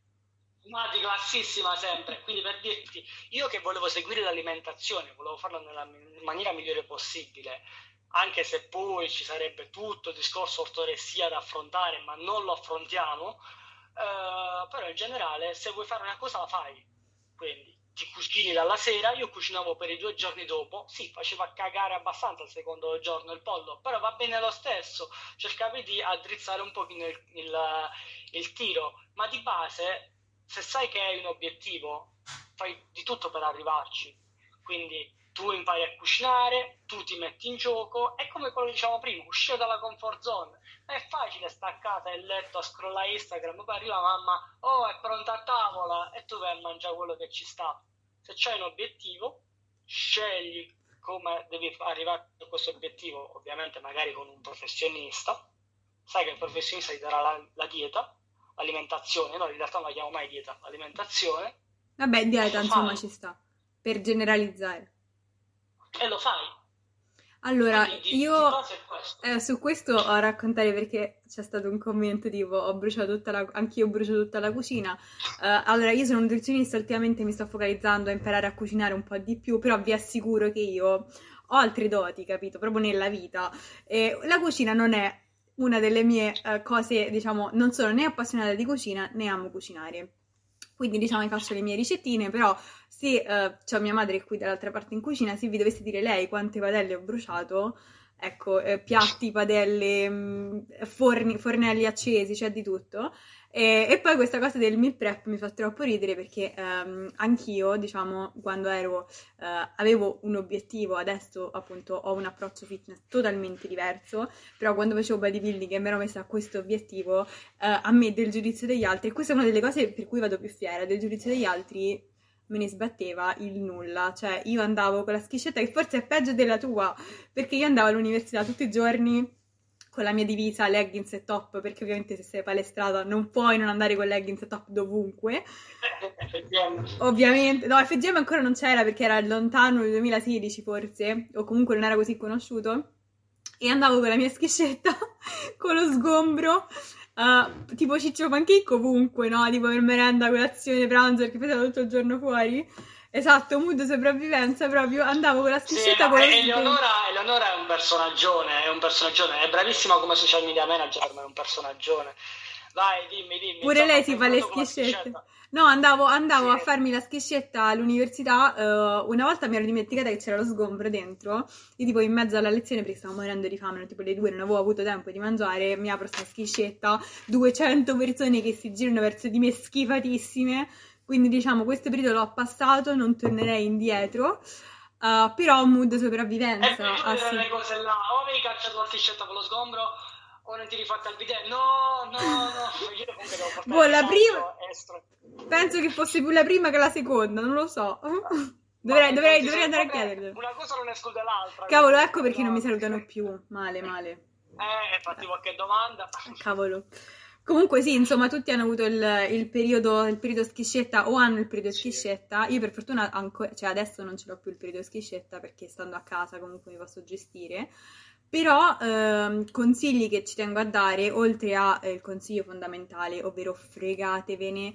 Ma di classissima sempre, quindi per dirti, io che volevo seguire l'alimentazione, volevo farla nella maniera migliore possibile, anche se poi ci sarebbe tutto il discorso ortoressia da affrontare, ma non lo affrontiamo, però in generale se vuoi fare una cosa la fai, quindi ti cucini dalla sera. Io cucinavo per i 2 giorni dopo, sì, faceva cagare abbastanza il secondo giorno il pollo, però va bene lo stesso, cercavi di addrizzare un pochino il tiro, ma di base se sai che hai un obiettivo, fai di tutto per arrivarci. Quindi tu impari a cucinare, tu ti metti in gioco, è come quello che dicevamo prima, uscire dalla comfort zone. È facile staccata nel letto a scrollare Instagram, poi arriva mamma, oh è pronta a tavola, e tu vai a mangiare quello che ci sta. Se c'hai un obiettivo, scegli come devi arrivare a questo obiettivo, ovviamente magari con un professionista, sai che il professionista ti darà la dieta, l'alimentazione, no in realtà non la chiamo mai dieta, alimentazione. Vabbè dieta insomma ci sta, per generalizzare. E lo fai. Allora, io su questo ho a raccontare perché c'è stato un commento tipo anch'io brucio tutta la cucina. Allora, io sono un nutrizionista, ultimamente mi sto focalizzando a imparare a cucinare un po' di più, però vi assicuro che io ho altre doti, capito? Proprio nella vita. E la cucina non è una delle mie cose, diciamo, non sono né appassionata di cucina né amo cucinare. Quindi diciamo che faccio le mie ricettine, però se c'ho mia madre qui dall'altra parte in cucina, se vi dovesse dire lei quante padelle ho bruciato, ecco, piatti, padelle, forni, fornelli accesi, c'è di tutto. E poi questa cosa del meal prep mi fa troppo ridere perché anch'io, diciamo, quando avevo un obiettivo, adesso appunto ho un approccio fitness totalmente diverso, però quando facevo bodybuilding e mi ero messa a questo obiettivo, a me del giudizio degli altri, e questa è una delle cose per cui vado più fiera, del giudizio degli altri me ne sbatteva il nulla, cioè io andavo con la schiscetta che forse è peggio della tua, perché io andavo all'università tutti i giorni, con la mia divisa, leggings e top, perché ovviamente se sei palestrata non puoi non andare con leggings e top dovunque. FGM. Ovviamente, no, FGM ancora non c'era perché era lontano nel 2016 forse, o comunque non era così conosciuto, e andavo con la mia schiscetta, con lo sgombro, tipo Ciccio Panchicco ovunque, no? Tipo per merenda, colazione, pranzo, perché facevo tutto il giorno fuori. Esatto, mood sopravvivenza proprio, andavo con la schiscetta sì, con la Eleonora è un personaggione, è bravissima come social media manager, ma è un personaggione. Vai, dimmi. Pure insomma, lei si fa le schiscette. No, andavo sì. A farmi la schiscetta all'università, una volta mi ero dimenticata che c'era lo sgombro dentro, io tipo in mezzo alla lezione perché stavo morendo di fame, tipo le 2, non avevo avuto tempo di mangiare, mi apro sta schiscetta, 200 persone che si girano verso di me schifatissime. Quindi diciamo questo periodo l'ho passato, non tornerei indietro, però ho mood sopravvivenza. E sì. Le cose là, o avevi cacciato la schiscetta con lo sgombro, o non ti rifatta al bidet, no, io comunque devo portare la prima, penso che fosse più la prima che la seconda, non lo so, dovrei andare a chiederlo. Una cosa non esclude l'altra. Cavolo, ecco perché non mi salutano più, male. Infatti qualche domanda. Cavolo. Comunque sì, insomma, tutti hanno avuto il periodo schiscetta o hanno il periodo schiscetta. Io per fortuna adesso non ce l'ho più il periodo schiscetta perché stando a casa comunque mi posso gestire. Però consigli che ci tengo a dare, oltre al consiglio fondamentale, ovvero fregatevene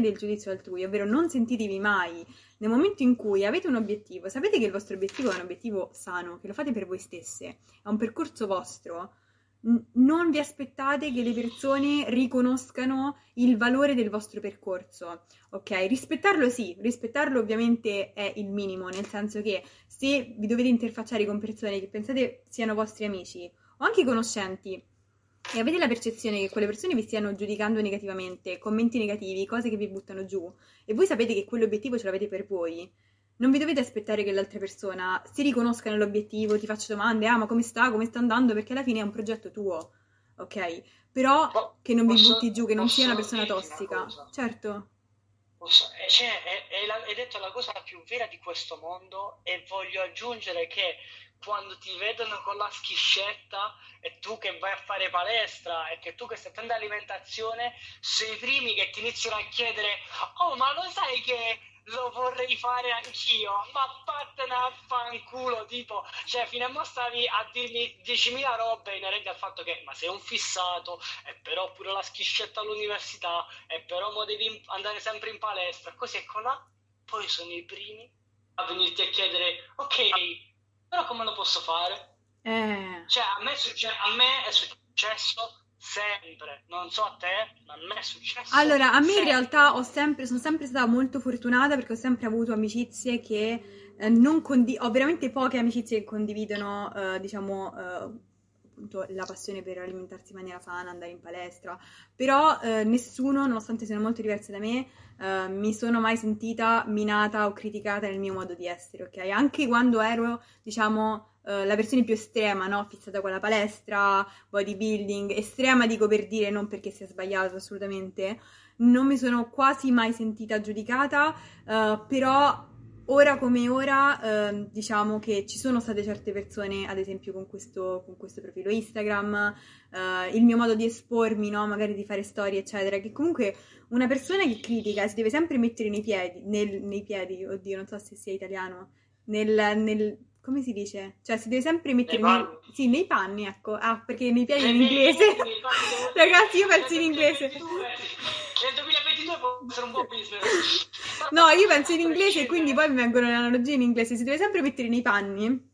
del giudizio altrui, ovvero non sentitevi mai. Nel momento in cui avete un obiettivo, sapete che il vostro obiettivo è un obiettivo sano, che lo fate per voi stesse, è un percorso vostro. Non vi aspettate che le persone riconoscano il valore del vostro percorso, ok? Rispettarlo ovviamente è il minimo, nel senso che se vi dovete interfacciare con persone che pensate siano vostri amici o anche conoscenti e avete la percezione che quelle persone vi stiano giudicando negativamente, commenti negativi, cose che vi buttano giù e voi sapete che quell'obiettivo ce l'avete per voi, non vi dovete aspettare che l'altra persona si riconosca nell'obiettivo, ti faccia domande, ma come sta andando, perché alla fine è un progetto tuo, ok? Però che non vi butti giù, che non sia una persona tossica. Certo. Hai detto la cosa più vera di questo mondo e voglio aggiungere che quando ti vedono con la schiscetta e tu che vai a fare palestra e che tu che stai prendendo alimentazione, sei i primi che ti iniziano a chiedere ma lo sai che lo vorrei fare anch'io, ma vattene a fanculo, tipo, cioè fino a mo stavi a dirmi 10.000 robe inerenti al fatto che ma sei un fissato, e però pure la schiscetta all'università, e però mo devi andare sempre in palestra, così e colà, poi sono i primi a venirti a chiedere, ok, però come lo posso fare? Cioè a me è successo sempre, non so a te, ma a me è successo. Allora, a me sempre. In realtà sono sempre stata molto fortunata perché ho sempre avuto amicizie che ho veramente poche amicizie che condividono, diciamo, appunto la passione per alimentarsi in maniera sana, andare in palestra, però nessuno, nonostante siano molto diverse da me, mi sono mai sentita minata o criticata nel mio modo di essere, ok? Anche quando ero, diciamo, la versione più estrema, no? Fissata con la palestra, bodybuilding, estrema dico per dire, non perché sia sbagliato assolutamente, non mi sono quasi mai sentita giudicata, però ora come ora diciamo che ci sono state certe persone, ad esempio con questo profilo Instagram, il mio modo di espormi, no? Magari di fare storie eccetera, che comunque una persona che critica si deve sempre mettere nei piedi, oddio non so se sia italiano, come si dice? Cioè si deve sempre mettere nei panni, ecco. Ah, perché nei piedi in inglese. Ragazzi, io penso in inglese. Nel 2022 può essere un po' business. No, io penso in inglese e quindi poi mi vengono le analogie in inglese. Si deve sempre mettere nei panni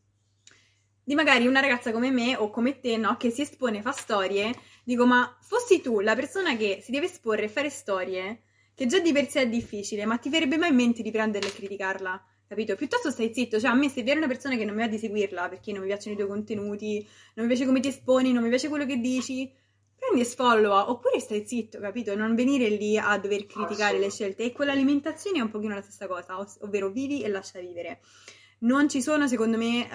di magari una ragazza come me o come te, no? Che si espone, fa storie. Dico, ma fossi tu la persona che si deve esporre e fare storie, che già di per sé è difficile, ma ti verrebbe mai in mente di prenderla e criticarla? Capito? Piuttosto stai zitto, cioè a me se viene una persona che non mi va di seguirla perché non mi piacciono i tuoi contenuti, non mi piace come ti esponi, non mi piace quello che dici, prendi e sfollowa, oppure stai zitto, capito? Non venire lì a dover criticare le scelte. E con l'alimentazione è un pochino la stessa cosa, ovvero vivi e lascia vivere. Non ci sono, secondo me,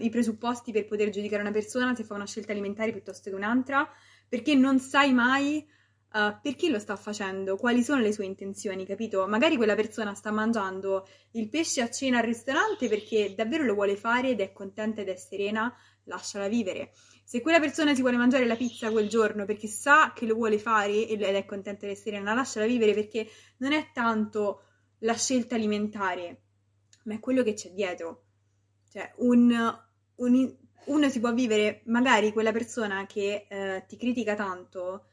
i presupposti per poter giudicare una persona se fa una scelta alimentare piuttosto che un'altra, perché non sai mai perché lo sta facendo, quali sono le sue intenzioni, capito? Magari quella persona sta mangiando il pesce a cena al ristorante perché davvero lo vuole fare ed è contenta ed è serena, lasciala vivere. Se quella persona si vuole mangiare la pizza quel giorno perché sa che lo vuole fare ed è contenta ed è serena, lasciala vivere, perché non è tanto la scelta alimentare, ma è quello che c'è dietro. Cioè uno si può vivere, magari quella persona che ti critica tanto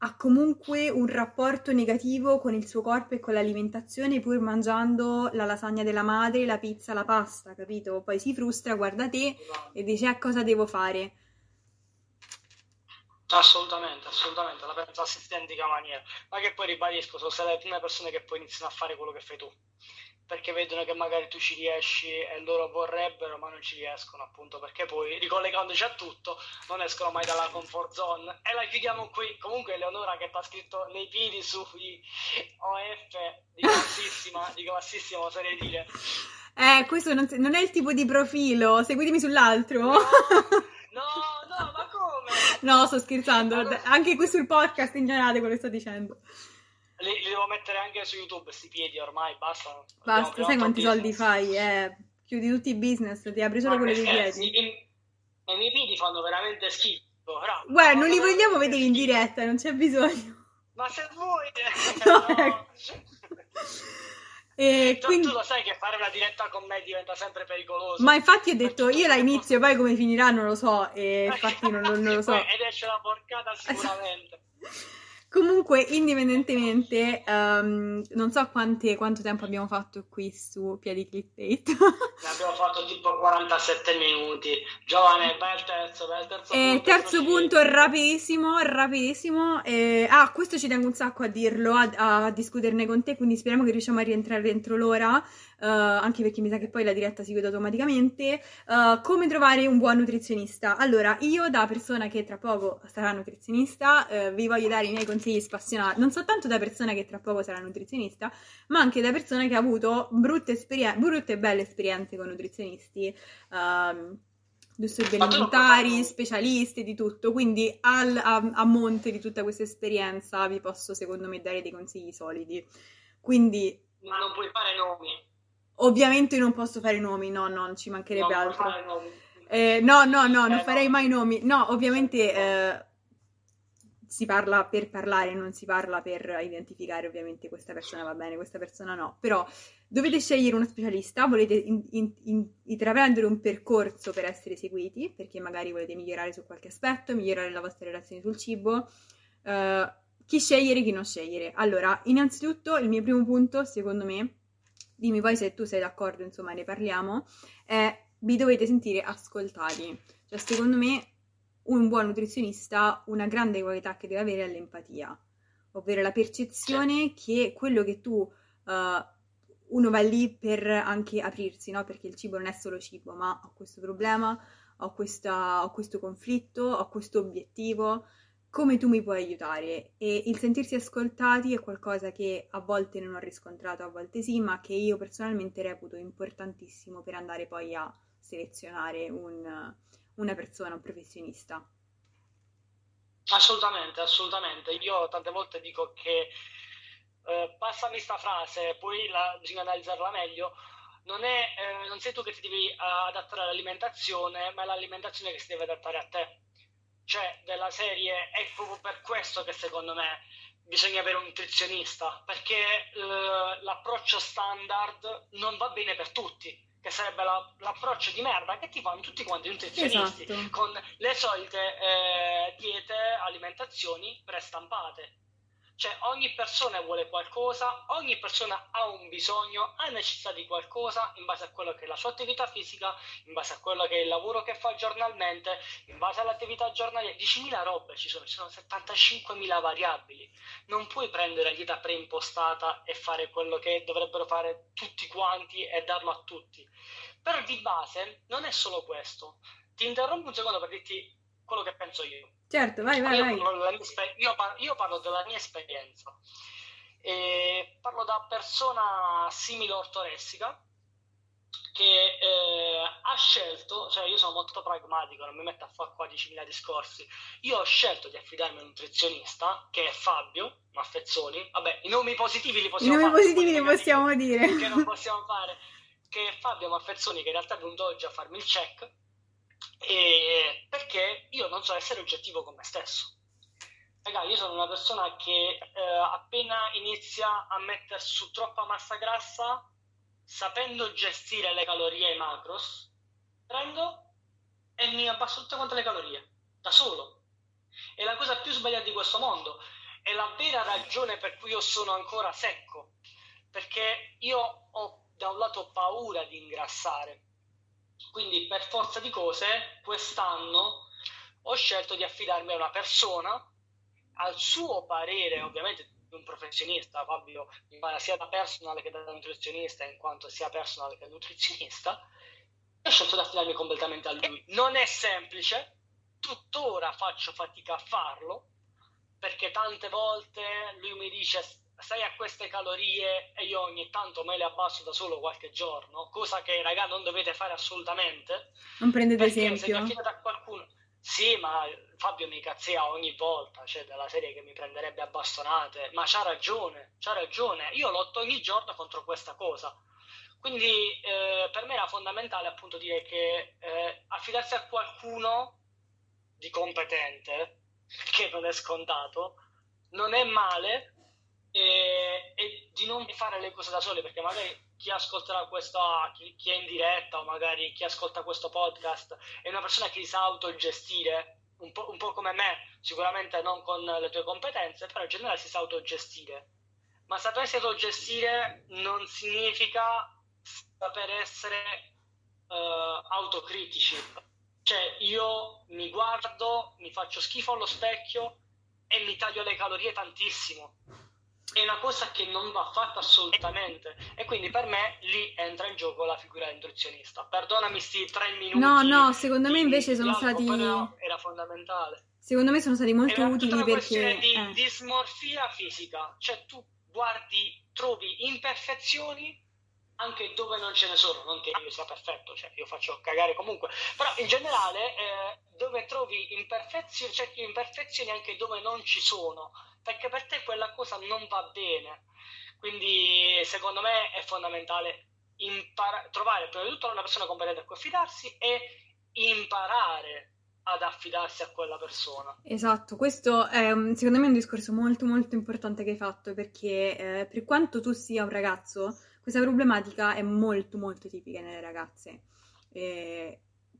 ha comunque un rapporto negativo con il suo corpo e con l'alimentazione, pur mangiando la lasagna della madre, la pizza, la pasta, capito? Poi si frustra, guarda te e dice cosa devo fare. Assolutamente, la penso alla stessa identica maniera, ma che poi ribadisco, sono state le prime persone che poi iniziano a fare quello che fai tu, perché vedono che magari tu ci riesci e loro vorrebbero ma non ci riescono, appunto perché poi ricollegandoci a tutto non escono mai dalla comfort zone. E la chiudiamo qui. Comunque Leonora, che ti ha scritto nei piedi sui OF di classissima oserei dire. Questo non è il tipo di profilo, seguitemi sull'altro. No, ma come? No, sto scherzando, anche qui sul podcast ignorate quello che sto dicendo. Li devo mettere anche su YouTube, sti piedi ormai, basta, sai quanti soldi fai, chiudi tutti i business, ti apri solo quello dei piedi. I miei piedi fanno veramente schifo, però. Guarda, non li vogliamo vedere in diretta, non c'è bisogno. Ma se vuoi... No. E quindi... Tu lo sai che fare una diretta con me diventa sempre pericoloso. Ma infatti ho detto, io la inizio, poi come finirà non lo so, e infatti non lo so. Ed esce la porcata sicuramente. Comunque, indipendentemente, non so quanto tempo abbiamo fatto qui su Piedi Clickbait. Ne abbiamo fatto tipo 47 minuti. Giovane, vai al terzo punto. Terzo punto, rapidissimo. Questo ci tengo un sacco a dirlo, a discuterne con te, quindi speriamo che riusciamo a rientrare dentro l'ora, anche perché mi sa che poi la diretta si chiude automaticamente. Come trovare un buon nutrizionista? Allora, io da persona che tra poco sarà nutrizionista, vi voglio dare i miei consigli spassionati, non soltanto da persona che tra poco sarà nutrizionista, ma anche da persona che ha avuto brutte e belle esperienze con nutrizionisti, disturbi alimentari, specialisti, di tutto. Quindi a monte di tutta questa esperienza vi posso, secondo me, dare dei consigli solidi. Quindi, ma non puoi fare nomi. Ovviamente non posso fare nomi, no, ci mancherebbe altro. Non farei mai nomi. No, ovviamente si parla per parlare, non si parla per identificare, ovviamente questa persona va bene, questa persona no. Però dovete scegliere uno specialista, volete intraprendere un percorso per essere seguiti, perché magari volete migliorare su qualche aspetto, migliorare la vostra relazione sul cibo, chi scegliere, chi non scegliere. Allora, innanzitutto il mio primo punto, secondo me, dimmi poi se tu sei d'accordo, insomma ne parliamo, vi dovete sentire ascoltati. Cioè, secondo me, un buon nutrizionista, una grande qualità che deve avere è l'empatia, ovvero la percezione che quello che tu, uno va lì per anche aprirsi, no? Perché il cibo non è solo cibo, ma ho questo problema, ho questo conflitto, ho questo obiettivo, come tu mi puoi aiutare? E il sentirsi ascoltati è qualcosa che a volte non ho riscontrato, a volte sì, ma che io personalmente reputo importantissimo per andare poi a selezionare una persona, un professionista. Assolutamente, assolutamente. Io tante volte dico che, passami sta frase, poi bisogna analizzarla meglio, non sei tu che ti devi adattare all'alimentazione, ma è l'alimentazione che si deve adattare a te. Cioè, della serie, è proprio per questo che secondo me bisogna avere un nutrizionista, perché l'approccio standard non va bene per tutti, che sarebbe l'approccio di merda che ti fanno tutti quanti i nutrizionisti, esatto, con le solite diete, alimentazioni prestampate. Cioè, ogni persona vuole qualcosa, ogni persona ha un bisogno, ha necessità di qualcosa in base a quello che è la sua attività fisica, in base a quello che è il lavoro che fa giornalmente, in base all'attività giornaliera. 10.000 robe ci sono 75.000 variabili. Non puoi prendere la dieta preimpostata e fare quello che dovrebbero fare tutti quanti e darlo a tutti. Però di base non è solo questo. Ti interrompo un secondo per dirti quello che penso io. Certo, vai. Io parlo della mia esperienza. E parlo da persona simile ortoressica che ha scelto, cioè io sono molto pragmatico, non mi metto a fare qua 10.000 discorsi. Io ho scelto di affidarmi a un nutrizionista che è Fabio Maffezzoni. Vabbè, i nomi positivi li possiamo fare. I nomi positivi li possiamo dire. Che non possiamo fare. Che è Fabio Maffezzoni, che in realtà è venuto oggi a farmi il check. E perché io non so essere oggettivo con me stesso. Ragazzi, io sono una persona che appena inizia a mettere su troppa massa grassa, sapendo gestire le calorie e i macros, prendo e mi abbasso tutte quante le calorie da solo. È la cosa più sbagliata di questo mondo, è la vera ragione per cui io sono ancora secco, perché io ho da un lato paura di ingrassare. Quindi per forza di cose quest'anno ho scelto di affidarmi a una persona, al suo parere ovviamente di un professionista, Fabio, sia da personal che da nutrizionista, in quanto sia personal che nutrizionista, ho scelto di affidarmi completamente a lui. Non è semplice, tuttora faccio fatica a farlo, perché tante volte lui mi dice stai a queste calorie e io ogni tanto me le abbasso da solo qualche giorno, cosa che raga non dovete fare assolutamente. Non prendete esempio. Se da qualcuno... Sì, ma Fabio mi cazzea ogni volta, cioè dalla serie che mi prenderebbe a bastonate, ma c'ha ragione. Io lotto ogni giorno contro questa cosa. Quindi per me era fondamentale appunto dire che affidarsi a qualcuno di competente, che non è scontato, non è male. E di non fare le cose da sole, perché magari chi ascolterà questo, chi è in diretta o magari chi ascolta questo podcast è una persona che sa autogestire un po' come me, sicuramente non con le tue competenze, però in generale si sa autogestire. Ma sapersi autogestire non significa saper essere autocritici. Cioè io mi guardo, mi faccio schifo allo specchio e mi taglio le calorie tantissimo. È una cosa che non va fatta assolutamente, e quindi per me lì entra in gioco la figura del nutrizionista. Perdonami sti 3 minuti. No, secondo me invece sono stati... Era fondamentale. Secondo me sono stati molto utili perché... È una questione di dismorfia fisica, cioè tu guardi, trovi imperfezioni anche dove non ce ne sono, non che io sia perfetto, cioè io faccio cagare comunque, però in generale dove trovi imperfezioni, cerchi imperfezioni anche dove non ci sono, perché per te quella cosa non va bene. Quindi secondo me è fondamentale trovare prima di tutto una persona competente a cui affidarsi e imparare ad affidarsi a quella persona. Esatto, questo è secondo me un discorso molto molto importante che hai fatto, perché per quanto tu sia un ragazzo, questa problematica è molto molto tipica nelle ragazze,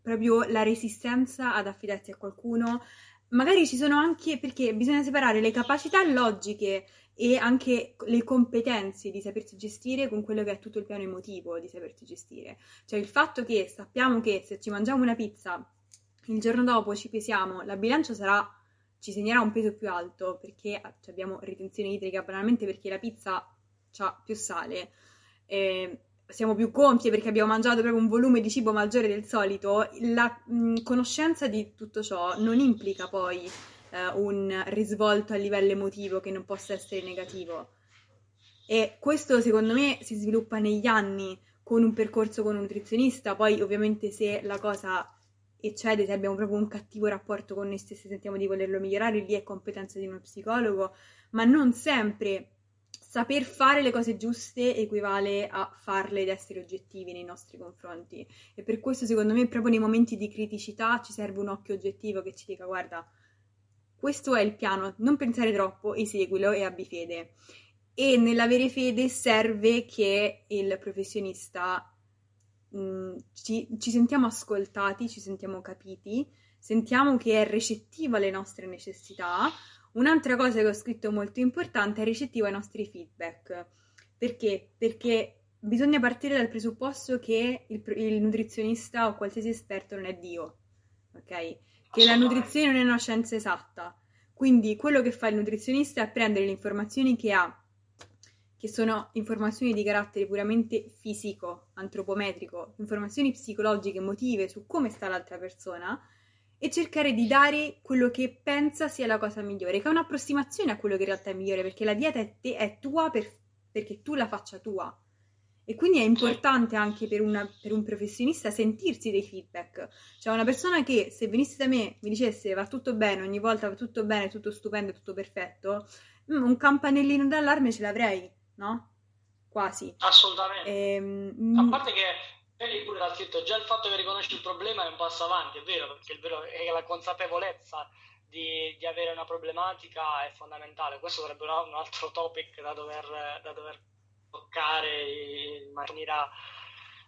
proprio la resistenza ad affidarsi a qualcuno. Magari ci sono anche, perché bisogna separare le capacità logiche e anche le competenze di sapersi gestire con quello che è tutto il piano emotivo di sapersi gestire. Cioè il fatto che sappiamo che se ci mangiamo una pizza, il giorno dopo ci pesiamo, la bilancia ci segnerà un peso più alto, perché abbiamo ritenzione idrica banalmente, perché la pizza ha più sale. siamo più gonfie perché abbiamo mangiato proprio un volume di cibo maggiore del solito, la conoscenza di tutto ciò non implica poi un risvolto a livello emotivo che non possa essere negativo. E questo secondo me si sviluppa negli anni con un percorso con un nutrizionista. Poi ovviamente se la cosa eccede, se abbiamo proprio un cattivo rapporto con noi stessi, sentiamo di volerlo migliorare, lì è competenza di uno psicologo, ma non sempre saper fare le cose giuste equivale a farle ed essere oggettivi nei nostri confronti. E per questo secondo me proprio nei momenti di criticità ci serve un occhio oggettivo che ci dica: guarda, questo è il piano, non pensare troppo, eseguilo e abbi fede. E nell'avere fede serve che il professionista ci sentiamo ascoltati, ci sentiamo capiti, sentiamo che è recettivo alle nostre necessità. Un'altra cosa che ho scritto molto importante è recettivo ai nostri feedback. Perché? Perché bisogna partire dal presupposto che il nutrizionista o qualsiasi esperto non è Dio, ok? Che la nutrizione non è una scienza esatta. Quindi quello che fa il nutrizionista è prendere le informazioni che ha, che sono informazioni di carattere puramente fisico, antropometrico, informazioni psicologiche, emotive su come sta l'altra persona, e cercare di dare quello che pensa sia la cosa migliore, che è un'approssimazione a quello che in realtà è migliore, perché la dieta è tua perché tu la faccia tua. E quindi è importante anche per un professionista sentirsi dei feedback. Cioè una persona che se venisse da me mi dicesse va tutto bene, ogni volta va tutto bene, tutto stupendo, tutto perfetto, un campanellino d'allarme ce l'avrei, no? Quasi. Assolutamente. A parte che... E pure l'ha scritto, già il fatto che riconosci il problema è un passo avanti, è vero, perché il vero è la consapevolezza di avere una problematica è fondamentale. Questo sarebbe un altro topic da dover toccare in maniera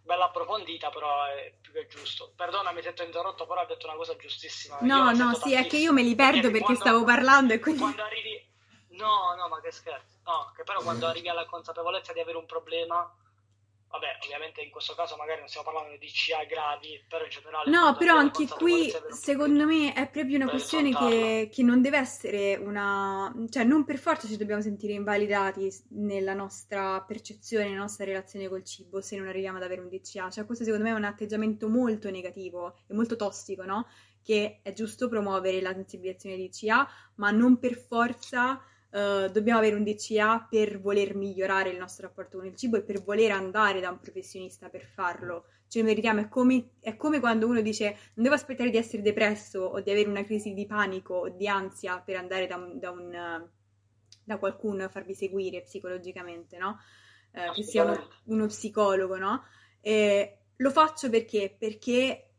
bella approfondita, però è più che giusto. Perdonami se ti ho interrotto, però ho detto una cosa giustissima. No, sì, è che io me li perdo perché stavo parlando e quindi... Quando arrivi... No, ma che scherzo. No, che però quando arrivi alla consapevolezza di avere un problema... Vabbè, ovviamente in questo caso magari non stiamo parlando di CA gravi, però in generale... No, però anche qui, secondo me, è proprio una questione che non deve essere una... Cioè, non per forza ci dobbiamo sentire invalidati nella nostra percezione, nella nostra relazione col cibo, se non arriviamo ad avere un DCA. Cioè, questo secondo me è un atteggiamento molto negativo e molto tossico, no? Che è giusto promuovere la sensibilizzazione di DCA, ma non per forza... dobbiamo avere un DCA per voler migliorare il nostro rapporto con il cibo e per voler andare da un professionista per farlo. Cioè meritiamo, è come quando uno dice non devo aspettare di essere depresso o di avere una crisi di panico o di ansia per andare da qualcuno a farvi seguire psicologicamente, no? Che sia uno psicologo, no? Lo faccio perché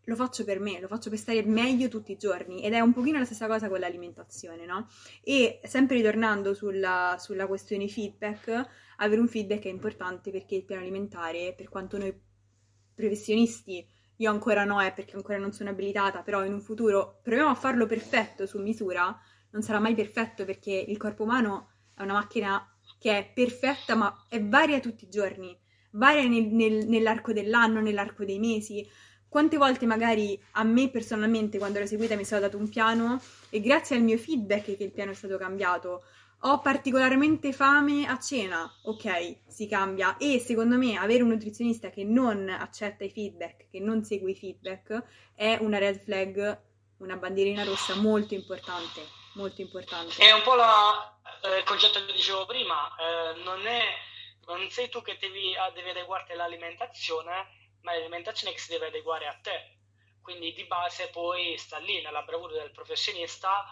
lo faccio per me, lo faccio per stare meglio tutti i giorni, ed è un pochino la stessa cosa con l'alimentazione, no? E sempre ritornando sulla questione feedback, avere un feedback è importante perché il piano alimentare, per quanto noi professionisti, io ancora no, perché ancora non sono abilitata, però in un futuro proviamo a farlo perfetto su misura, non sarà mai perfetto perché il corpo umano è una macchina che è perfetta ma è varia tutti i giorni, varia nell'arco dell'anno, nell'arco dei mesi. Quante volte magari a me personalmente quando l'ho seguita mi sono dato un piano e grazie al mio feedback che il piano è stato cambiato. Ho particolarmente fame a cena, ok, si cambia. E secondo me avere un nutrizionista che non accetta i feedback, che non segue i feedback, è una red flag, una bandierina rossa molto importante, molto importante. È un po' il concetto che dicevo prima, non sei tu che devi adeguarti all'alimentazione, ma l'alimentazione che si deve adeguare a te. Quindi di base poi sta lì nella bravura del professionista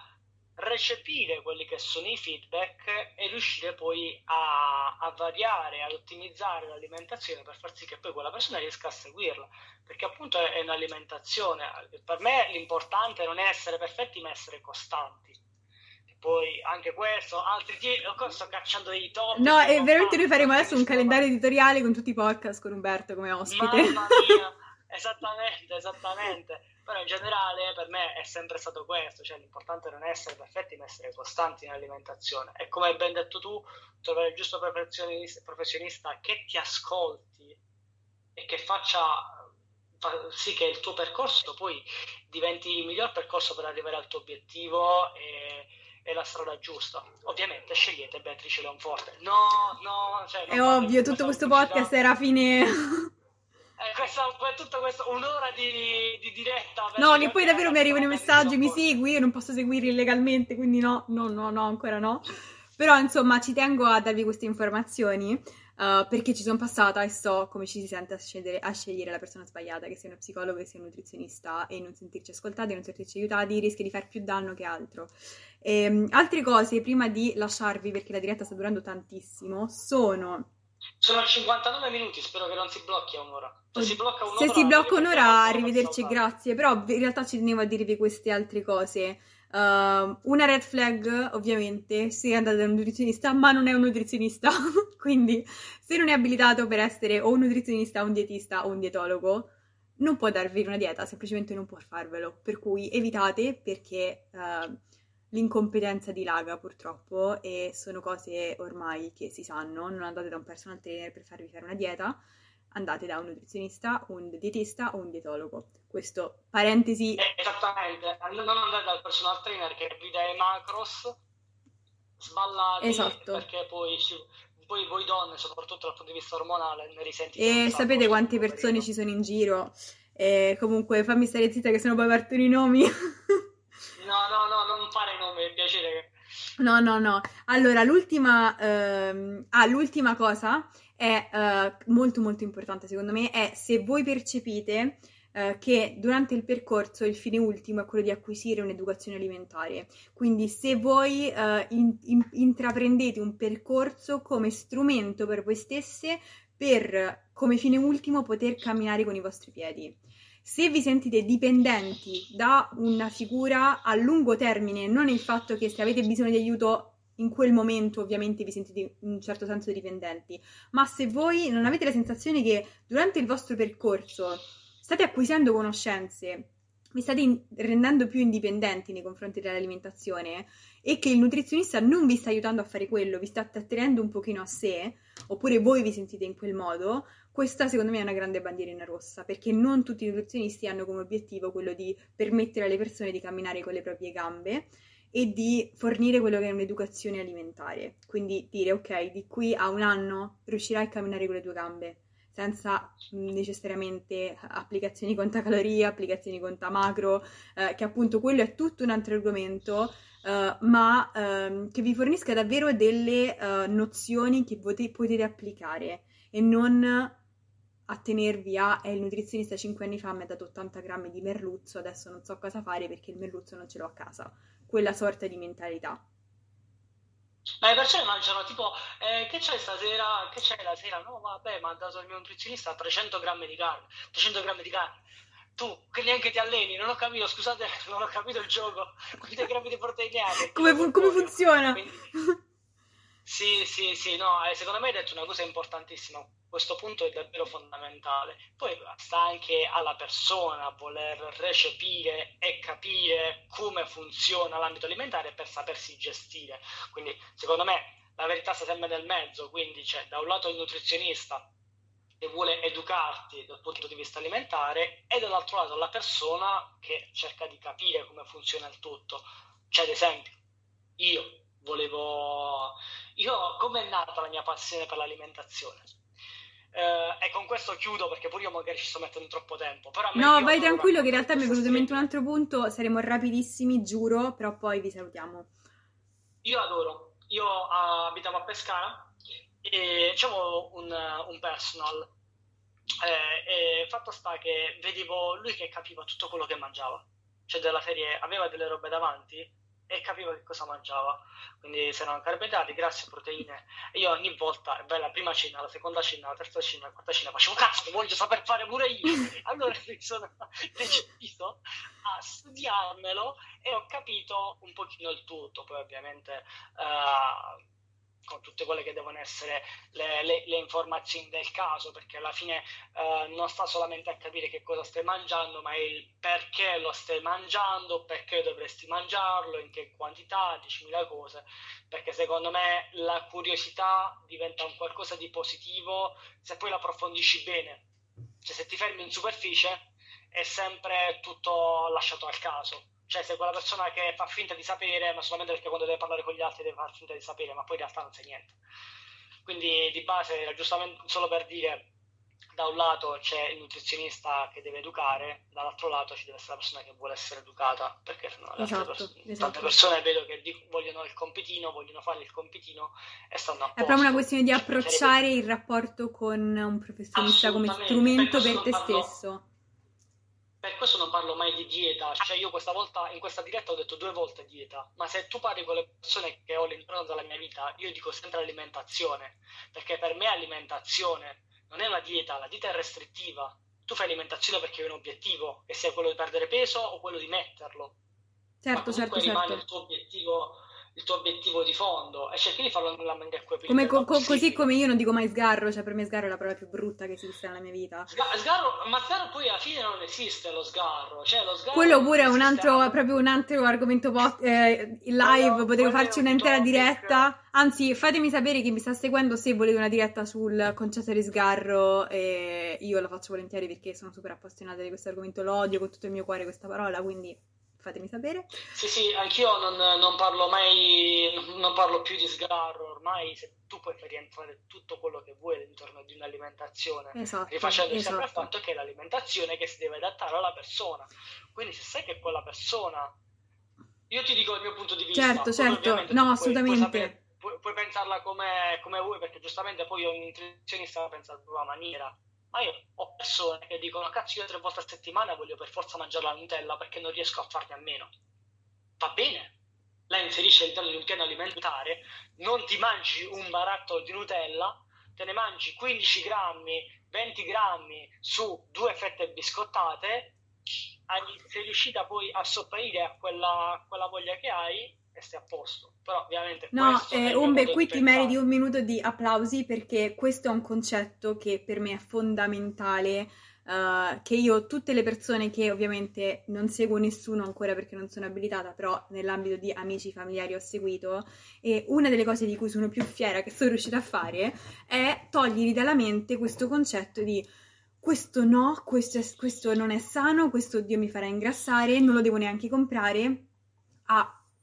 recepire quelli che sono i feedback e riuscire poi a variare, ad ottimizzare l'alimentazione per far sì che poi quella persona riesca a seguirla, perché appunto è un'alimentazione. Per me l'importante non è essere perfetti ma essere costanti. Poi anche questo, altri sto cacciando dei top. No, e veramente noi faremo adesso un calendario editoriale con tutti i podcast con Umberto come ospite. Mamma mia, esattamente. Però in generale per me è sempre stato questo, cioè l'importante non è essere perfetti ma essere costanti in alimentazione. E come hai ben detto tu, trovare il giusto professionista che ti ascolti e che fa sì che il tuo percorso poi diventi il miglior percorso per arrivare al tuo obiettivo è la strada giusta. Ovviamente scegliete Beatrice Leonforte. No, è ovvio, tutto questo podcast era fine. Tutto questo, un'ora di diretta. No, che poi davvero mi arrivano i messaggi, mi segui, io non posso seguirli illegalmente, quindi no, ancora no. Però insomma ci tengo a darvi queste informazioni perché ci sono passata e so come ci si sente a scegliere la persona sbagliata, che sia uno psicologo, che sia un nutrizionista, e non sentirci ascoltati, non sentirci aiutati, rischia di far più danno che altro. Altre cose prima di lasciarvi, perché la diretta sta durando tantissimo, sono 59 minuti, spero che non si blocchi a un'ora. Se si blocca un'ora, arrivederci, grazie. Però in realtà ci tenevo a dirvi queste altre cose. Una red flag, ovviamente, se andate da un nutrizionista, ma non è un nutrizionista, quindi se non è abilitato per essere o un nutrizionista, o un dietista, o un dietologo, non può darvi una dieta, semplicemente non può farvelo, per cui evitate, perché l'incompetenza dilaga purtroppo, e sono cose ormai che si sanno. Non andate da un personal trainer per farvi fare una dieta, andate da un nutrizionista, un dietista o un dietologo. Questo, parentesi. Esattamente, non andate dal personal trainer che vi dà i macros sballati, esatto. Perché poi voi donne, soprattutto dal punto di vista ormonale, ne risentite. E sapete quante persone ci sono in giro? Comunque fammi stare zitta che sennò poi partono i nomi. No, non fare i nomi, è piacere. No. Allora, l'ultima cosa è molto molto importante secondo me, è se voi percepite che durante il percorso il fine ultimo è quello di acquisire un'educazione alimentare. Quindi se voi intraprendete un percorso come strumento per voi stesse, per come fine ultimo poter camminare con i vostri piedi. Se vi sentite dipendenti da una figura a lungo termine, non il fatto che se avete bisogno di aiuto in quel momento ovviamente vi sentite in un certo senso dipendenti, ma se voi non avete la sensazione che durante il vostro percorso state acquisendo conoscenze, vi state rendendo più indipendenti nei confronti dell'alimentazione, e che il nutrizionista non vi sta aiutando a fare quello, vi sta trattenendo un pochino a sé, oppure voi vi sentite in quel modo, questa secondo me è una grande bandierina rossa, perché non tutti i nutrizionisti hanno come obiettivo quello di permettere alle persone di camminare con le proprie gambe e di fornire quello che è un'educazione alimentare. Quindi dire, ok, di qui a un anno riuscirai a camminare con le tue gambe, senza necessariamente applicazioni conta calorie, applicazioni conta macro, che appunto quello è tutto un altro argomento, ma che vi fornisca davvero delle nozioni che potete applicare, e non attenervi a il nutrizionista 5 anni fa mi ha dato 80 grammi di merluzzo, adesso non so cosa fare perché il merluzzo non ce l'ho a casa. Quella sorta di mentalità. Ma le persone mangiano tipo che c'è stasera? Che c'è la sera? No vabbè, mi ha dato il mio nutrizionista 300 grammi di carne. 300 grammi di carne. Tu che neanche ti alleni, non ho capito, scusate, non ho capito il gioco. Quanti grammi di proteine hai? Come funziona? Quindi... Sì, no, secondo me hai detto una cosa importantissima, questo punto è davvero fondamentale. Poi sta anche alla persona voler recepire e capire come funziona l'ambito alimentare per sapersi gestire. Quindi secondo me la verità sta sempre nel mezzo, quindi c'è da un lato il nutrizionista che vuole educarti dal punto di vista alimentare, e dall'altro lato la persona che cerca di capire come funziona il tutto. Cioè, ad esempio, come è nata la mia passione per l'alimentazione? E con questo chiudo, perché pure io magari ci sto mettendo troppo tempo. Però no, vai tranquillo che in realtà mi è venuto in mente un altro punto, saremo rapidissimi, giuro, però poi vi salutiamo. Io adoro, io abitavo a Pescara e c'avevo un personal, e fatto sta che vedevo lui che capiva tutto quello che mangiava, cioè della serie aveva delle robe davanti e capivo che cosa mangiava, quindi se erano carboidrati, grassi, proteine, e io ogni volta, la prima cena, la seconda cena, la terza cena, la quarta cena, facevo cazzo, voglio saper fare pure io. Allora mi sono deciso a studiarmelo e ho capito un pochino il tutto, poi ovviamente con tutte quelle che devono essere le informazioni del caso, perché alla fine non sta solamente a capire che cosa stai mangiando, ma il perché lo stai mangiando, perché dovresti mangiarlo, in che quantità, 10.000 cose, perché secondo me la curiosità diventa un qualcosa di positivo se poi la approfondisci bene. Cioè, se ti fermi in superficie è sempre tutto lasciato al caso. Cioè sei quella persona che fa finta di sapere, ma solamente perché quando deve parlare con gli altri deve far finta di sapere, ma poi in realtà non sai niente. Quindi di base era giustamente solo per dire, da un lato c'è il nutrizionista che deve educare, dall'altro lato ci deve essere la persona che vuole essere educata, perché sennò le altre tante persone vedo che vogliono il compitino, vogliono fare il compitino e stanno a posto. È proprio una questione di approcciare il rapporto con un professionista come strumento per te stesso. Per questo non parlo mai di dieta, cioè io questa volta in questa diretta ho detto 2 volte dieta, ma se tu parli con le persone che ho all'interno della mia vita, io dico sempre alimentazione, perché per me alimentazione non è una dieta, la dieta è restrittiva, tu fai alimentazione perché hai un obiettivo, che sia quello di perdere peso o quello di metterlo, certo, ma comunque certo, rimane certo. Il tuo obiettivo di fondo e cerchi di farlo nella maniera così come io non dico mai sgarro, cioè per me sgarro è la parola più brutta che esiste nella mia vita. Sgarro poi alla fine non esiste lo sgarro, cioè lo sgarro quello pure è un altro argomento live, potevo farci un'intera diretta, anzi fatemi sapere chi mi sta seguendo se volete una diretta sul concetto di sgarro, e io la faccio volentieri perché sono super appassionata di questo argomento, lo odio con tutto il mio cuore questa parola, quindi fatemi sapere. Sì, anch'io non parlo più di sgarro, ormai se tu puoi far rientrare tutto quello che vuoi all'interno di un'alimentazione, rifacendo sempre il fatto che è l'alimentazione che si deve adattare alla persona, quindi se sai che quella persona, io ti dico il mio punto di vista, certo, no assolutamente puoi pensarla come vuoi, perché giustamente poi un nutrizionista la pensa in una maniera, ma io ho persone che dicono cazzo io 3 volte a settimana voglio per forza mangiare la Nutella perché non riesco a farne a meno. Va bene, la inserisci all'interno di un piano alimentare, non ti mangi un barattolo di Nutella, te ne mangi 15 grammi 20 grammi su 2 fette biscottate, sei riuscita poi a sopperire a quella voglia che hai e stai a posto. Però ovviamente Umbe, qui ti meriti 1 minuto di applausi, perché questo è un concetto che per me è fondamentale, che io tutte le persone che ovviamente non seguo nessuno ancora perché non sono abilitata, però nell'ambito di amici familiari ho seguito, e una delle cose di cui sono più fiera che sono riuscita a fare è togliergli dalla mente questo concetto di questo no, questo non è sano, questo Dio mi farà ingrassare, non lo devo neanche comprare.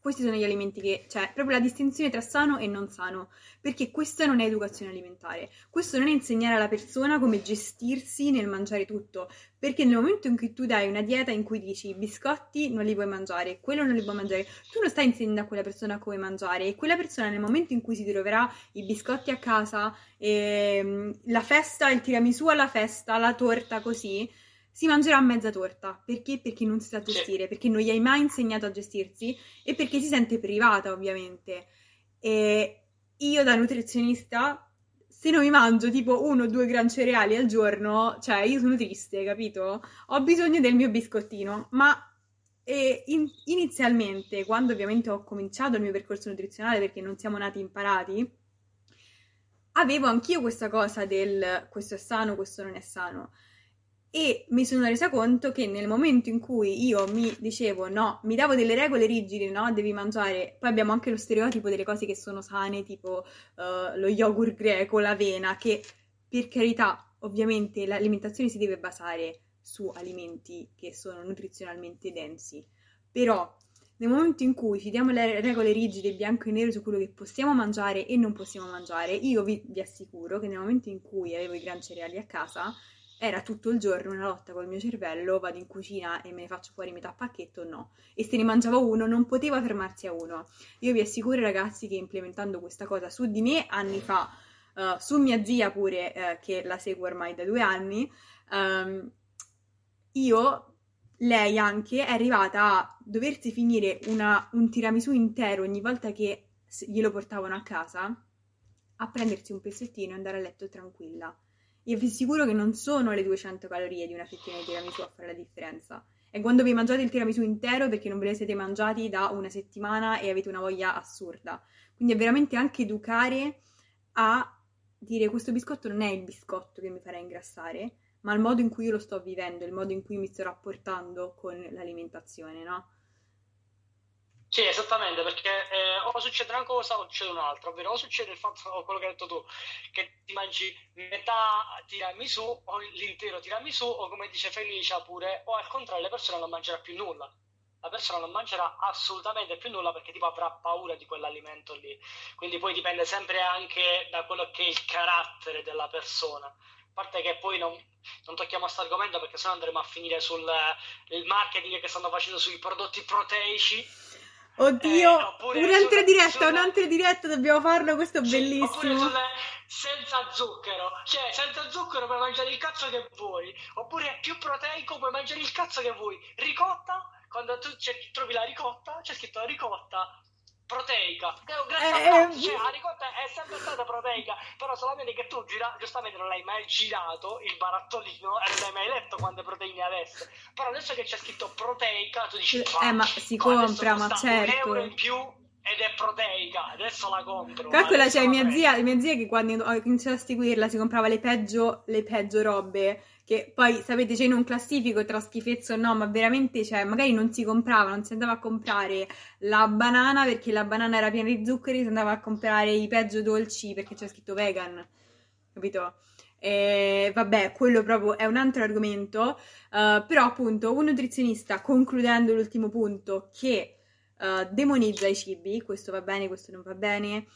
Questi sono gli alimenti che, cioè, proprio la distinzione tra sano e non sano, perché questa non è educazione alimentare, questo non è insegnare alla persona come gestirsi nel mangiare tutto, perché nel momento in cui tu dai una dieta in cui dici i biscotti non li puoi mangiare, quello non li puoi mangiare, tu non stai insegnando a quella persona come mangiare, e quella persona nel momento in cui si troverà i biscotti a casa, la festa, il tiramisù alla festa, la torta così, si mangerà mezza torta. Perché? Perché non si sa gestire, perché non gli hai mai insegnato a gestirsi e perché si sente privata, ovviamente. E io da nutrizionista, se non mi mangio tipo 1 o 2 gran cereali al giorno, cioè io sono triste, capito? Ho bisogno del mio biscottino, ma inizialmente, quando ovviamente ho cominciato il mio percorso nutrizionale, perché non siamo nati imparati, avevo anch'io questa cosa del questo è sano, questo non è sano. E mi sono resa conto che nel momento in cui io mi dicevo no, mi davo delle regole rigide, no, devi mangiare, poi abbiamo anche lo stereotipo delle cose che sono sane, tipo lo yogurt greco, l'avena, che per carità, ovviamente l'alimentazione si deve basare su alimenti che sono nutrizionalmente densi, però nel momento in cui ci diamo le regole rigide, bianco e nero, su quello che possiamo mangiare e non possiamo mangiare, io vi assicuro che nel momento in cui avevo i gran cereali a casa, era tutto il giorno una lotta col mio cervello, vado in cucina e me ne faccio fuori metà pacchetto, no. E se ne mangiavo uno non poteva fermarsi a uno. Io vi assicuro ragazzi che implementando questa cosa su di me anni fa, su mia zia pure, che la seguo ormai da 2 anni, lei anche è arrivata a doversi finire un tiramisù intero ogni volta che glielo portavano a casa, a prendersi un pezzettino e andare a letto tranquilla. Io vi assicuro che non sono le 200 calorie di una fettina di tiramisù a fare la differenza. È quando vi mangiate il tiramisù intero perché non ve le siete mangiati da 1 settimana e avete una voglia assurda. Quindi è veramente anche educare a dire questo biscotto non è il biscotto che mi farà ingrassare, ma il modo in cui io lo sto vivendo, il modo in cui mi sto rapportando con l'alimentazione, no? Sì, esattamente, perché o succede una cosa o succede un'altra, ovvero o succede il fatto, o quello che hai detto tu, che ti mangi metà tiramisù o l'intero tiramisù, o come dice Felicia pure, o al contrario la persona non mangerà più nulla. la persona non mangerà assolutamente più nulla perché tipo avrà paura di quell'alimento lì. Quindi poi dipende sempre anche da quello che è il carattere della persona. A parte che poi non tocchiamo questo argomento perché sennò andremo a finire sul il marketing che stanno facendo sui prodotti proteici. Oddio, un'altra diretta dobbiamo farlo, questo è bellissimo. Oppure sulle senza zucchero, cioè senza zucchero puoi mangiare il cazzo che vuoi, oppure è più proteico, puoi mangiare il cazzo che vuoi. Ricotta, quando tu trovi la ricotta, c'è scritto la ricotta proteica. Grazie a te, cioè, la ricotta è sempre stata proteica, però solamente che tu giustamente non l'hai mai girato il barattolino e non l'hai mai letto quante proteine avesse. Però adesso che c'è scritto proteica, tu dici ma si compra, ma certo, 1 euro in più ed è proteica, adesso la compro. Calcola, c'è mia zia che quando ho iniziato a seguirla si comprava le peggio robe, che poi sapete c'è in un classifico tra schifezze o no, ma veramente cioè, magari non si comprava, non si andava a comprare la banana perché la banana era piena di zuccheri, si andava a comprare i peggio dolci perché c'è scritto vegan, capito? E vabbè, quello proprio è un altro argomento, però appunto un nutrizionista, concludendo l'ultimo punto, che demonizza i cibi, questo va bene, questo non va bene,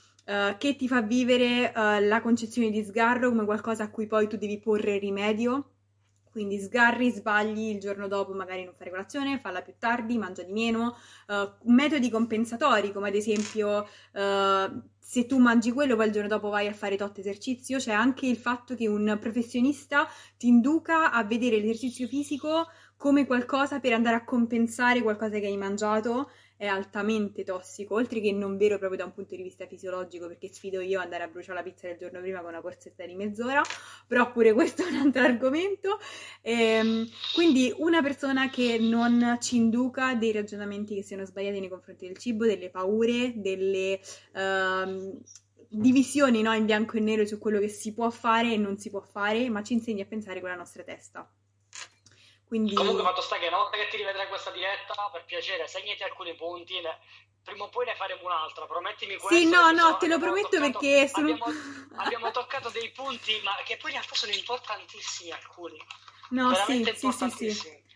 che ti fa vivere la concezione di sgarro come qualcosa a cui poi tu devi porre rimedio, quindi sgarri, sbagli, il giorno dopo magari non fare colazione, falla più tardi, mangia di meno, metodi compensatori come ad esempio se tu mangi quello poi il giorno dopo vai a fare tot esercizio, c'è anche il fatto che un professionista ti induca a vedere l'esercizio fisico come qualcosa per andare a compensare qualcosa che hai mangiato, è altamente tossico, oltre che non vero proprio da un punto di vista fisiologico, perché sfido io andare a bruciare la pizza del giorno prima con una corsetta di mezz'ora, però pure questo è un altro argomento. Quindi una persona che non ci induca dei ragionamenti che siano sbagliati nei confronti del cibo, delle paure, delle divisioni, no, in bianco e nero su quello che si può fare e non si può fare, ma ci insegni a pensare con la nostra testa. Quindi... Comunque fatto sta che una volta che ti rivedrai questa diretta, per piacere, segnati alcuni punti, prima o poi ne faremo un'altra, promettimi questo. Sì, no, te lo prometto toccato, perché... Abbiamo toccato dei punti, ma che poi in realtà sono importantissimi alcuni. No, sì,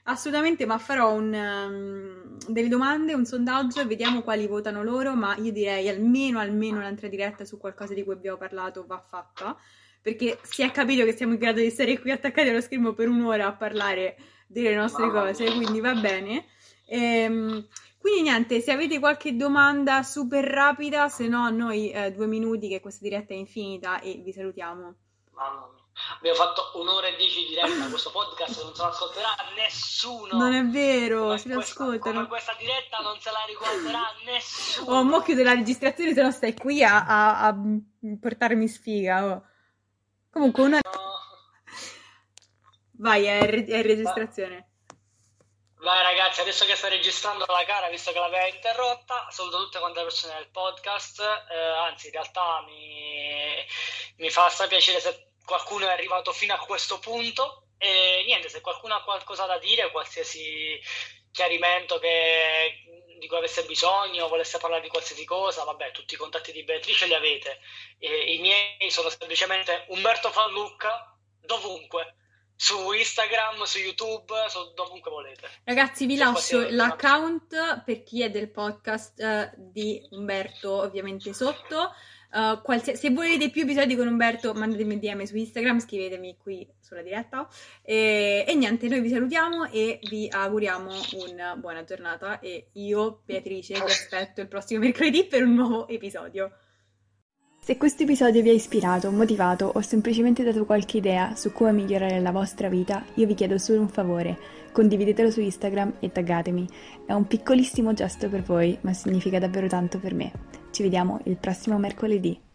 assolutamente, ma farò delle domande, un sondaggio e vediamo quali votano loro, ma io direi almeno un'altra diretta su qualcosa di cui abbiamo parlato va fatta, perché si è capito che siamo in grado di stare qui attaccati allo schermo per un'ora a parlare delle nostre cose, quindi va bene. Quindi niente, se avete qualche domanda super rapida, se no noi 2 minuti che questa diretta è infinita e vi salutiamo. Mamma mia. Abbiamo fatto 1:10 di diretta, questo podcast non se lo ascolterà nessuno. Non è vero, come se lo ascoltano. Come questa diretta non se la riguarderà nessuno. Oh, mo chiudo la registrazione, se no stai qui a portarmi sfiga, oh. Comunque una... No. Vai, è registrazione. Vai ragazzi, adesso che sta registrando la gara, visto che l'aveva interrotta, saluto tutte quante le persone del podcast, anzi in realtà mi fa strapiacere se qualcuno è arrivato fino a questo punto e niente, se qualcuno ha qualcosa da dire, qualsiasi chiarimento di cui avesse bisogno, volesse parlare di qualsiasi cosa, vabbè, tutti i contatti di Beatrice li avete. I miei sono semplicemente Umberto Fallucca, dovunque, su Instagram, su YouTube, dovunque volete. Ragazzi, vi lascio l'account per chi è del podcast di Umberto, ovviamente sotto. Se volete più episodi con Umberto, mandatemi un DM su Instagram, scrivetemi qui sulla diretta e niente, noi vi salutiamo e vi auguriamo una buona giornata e io, Beatrice, vi aspetto il prossimo mercoledì per un nuovo episodio. Se questo episodio vi ha ispirato, motivato o semplicemente dato qualche idea su come migliorare la vostra vita, io vi chiedo solo un favore, condividetelo su Instagram e taggatemi, è un piccolissimo gesto per voi ma significa davvero tanto per me. Ci vediamo il prossimo mercoledì.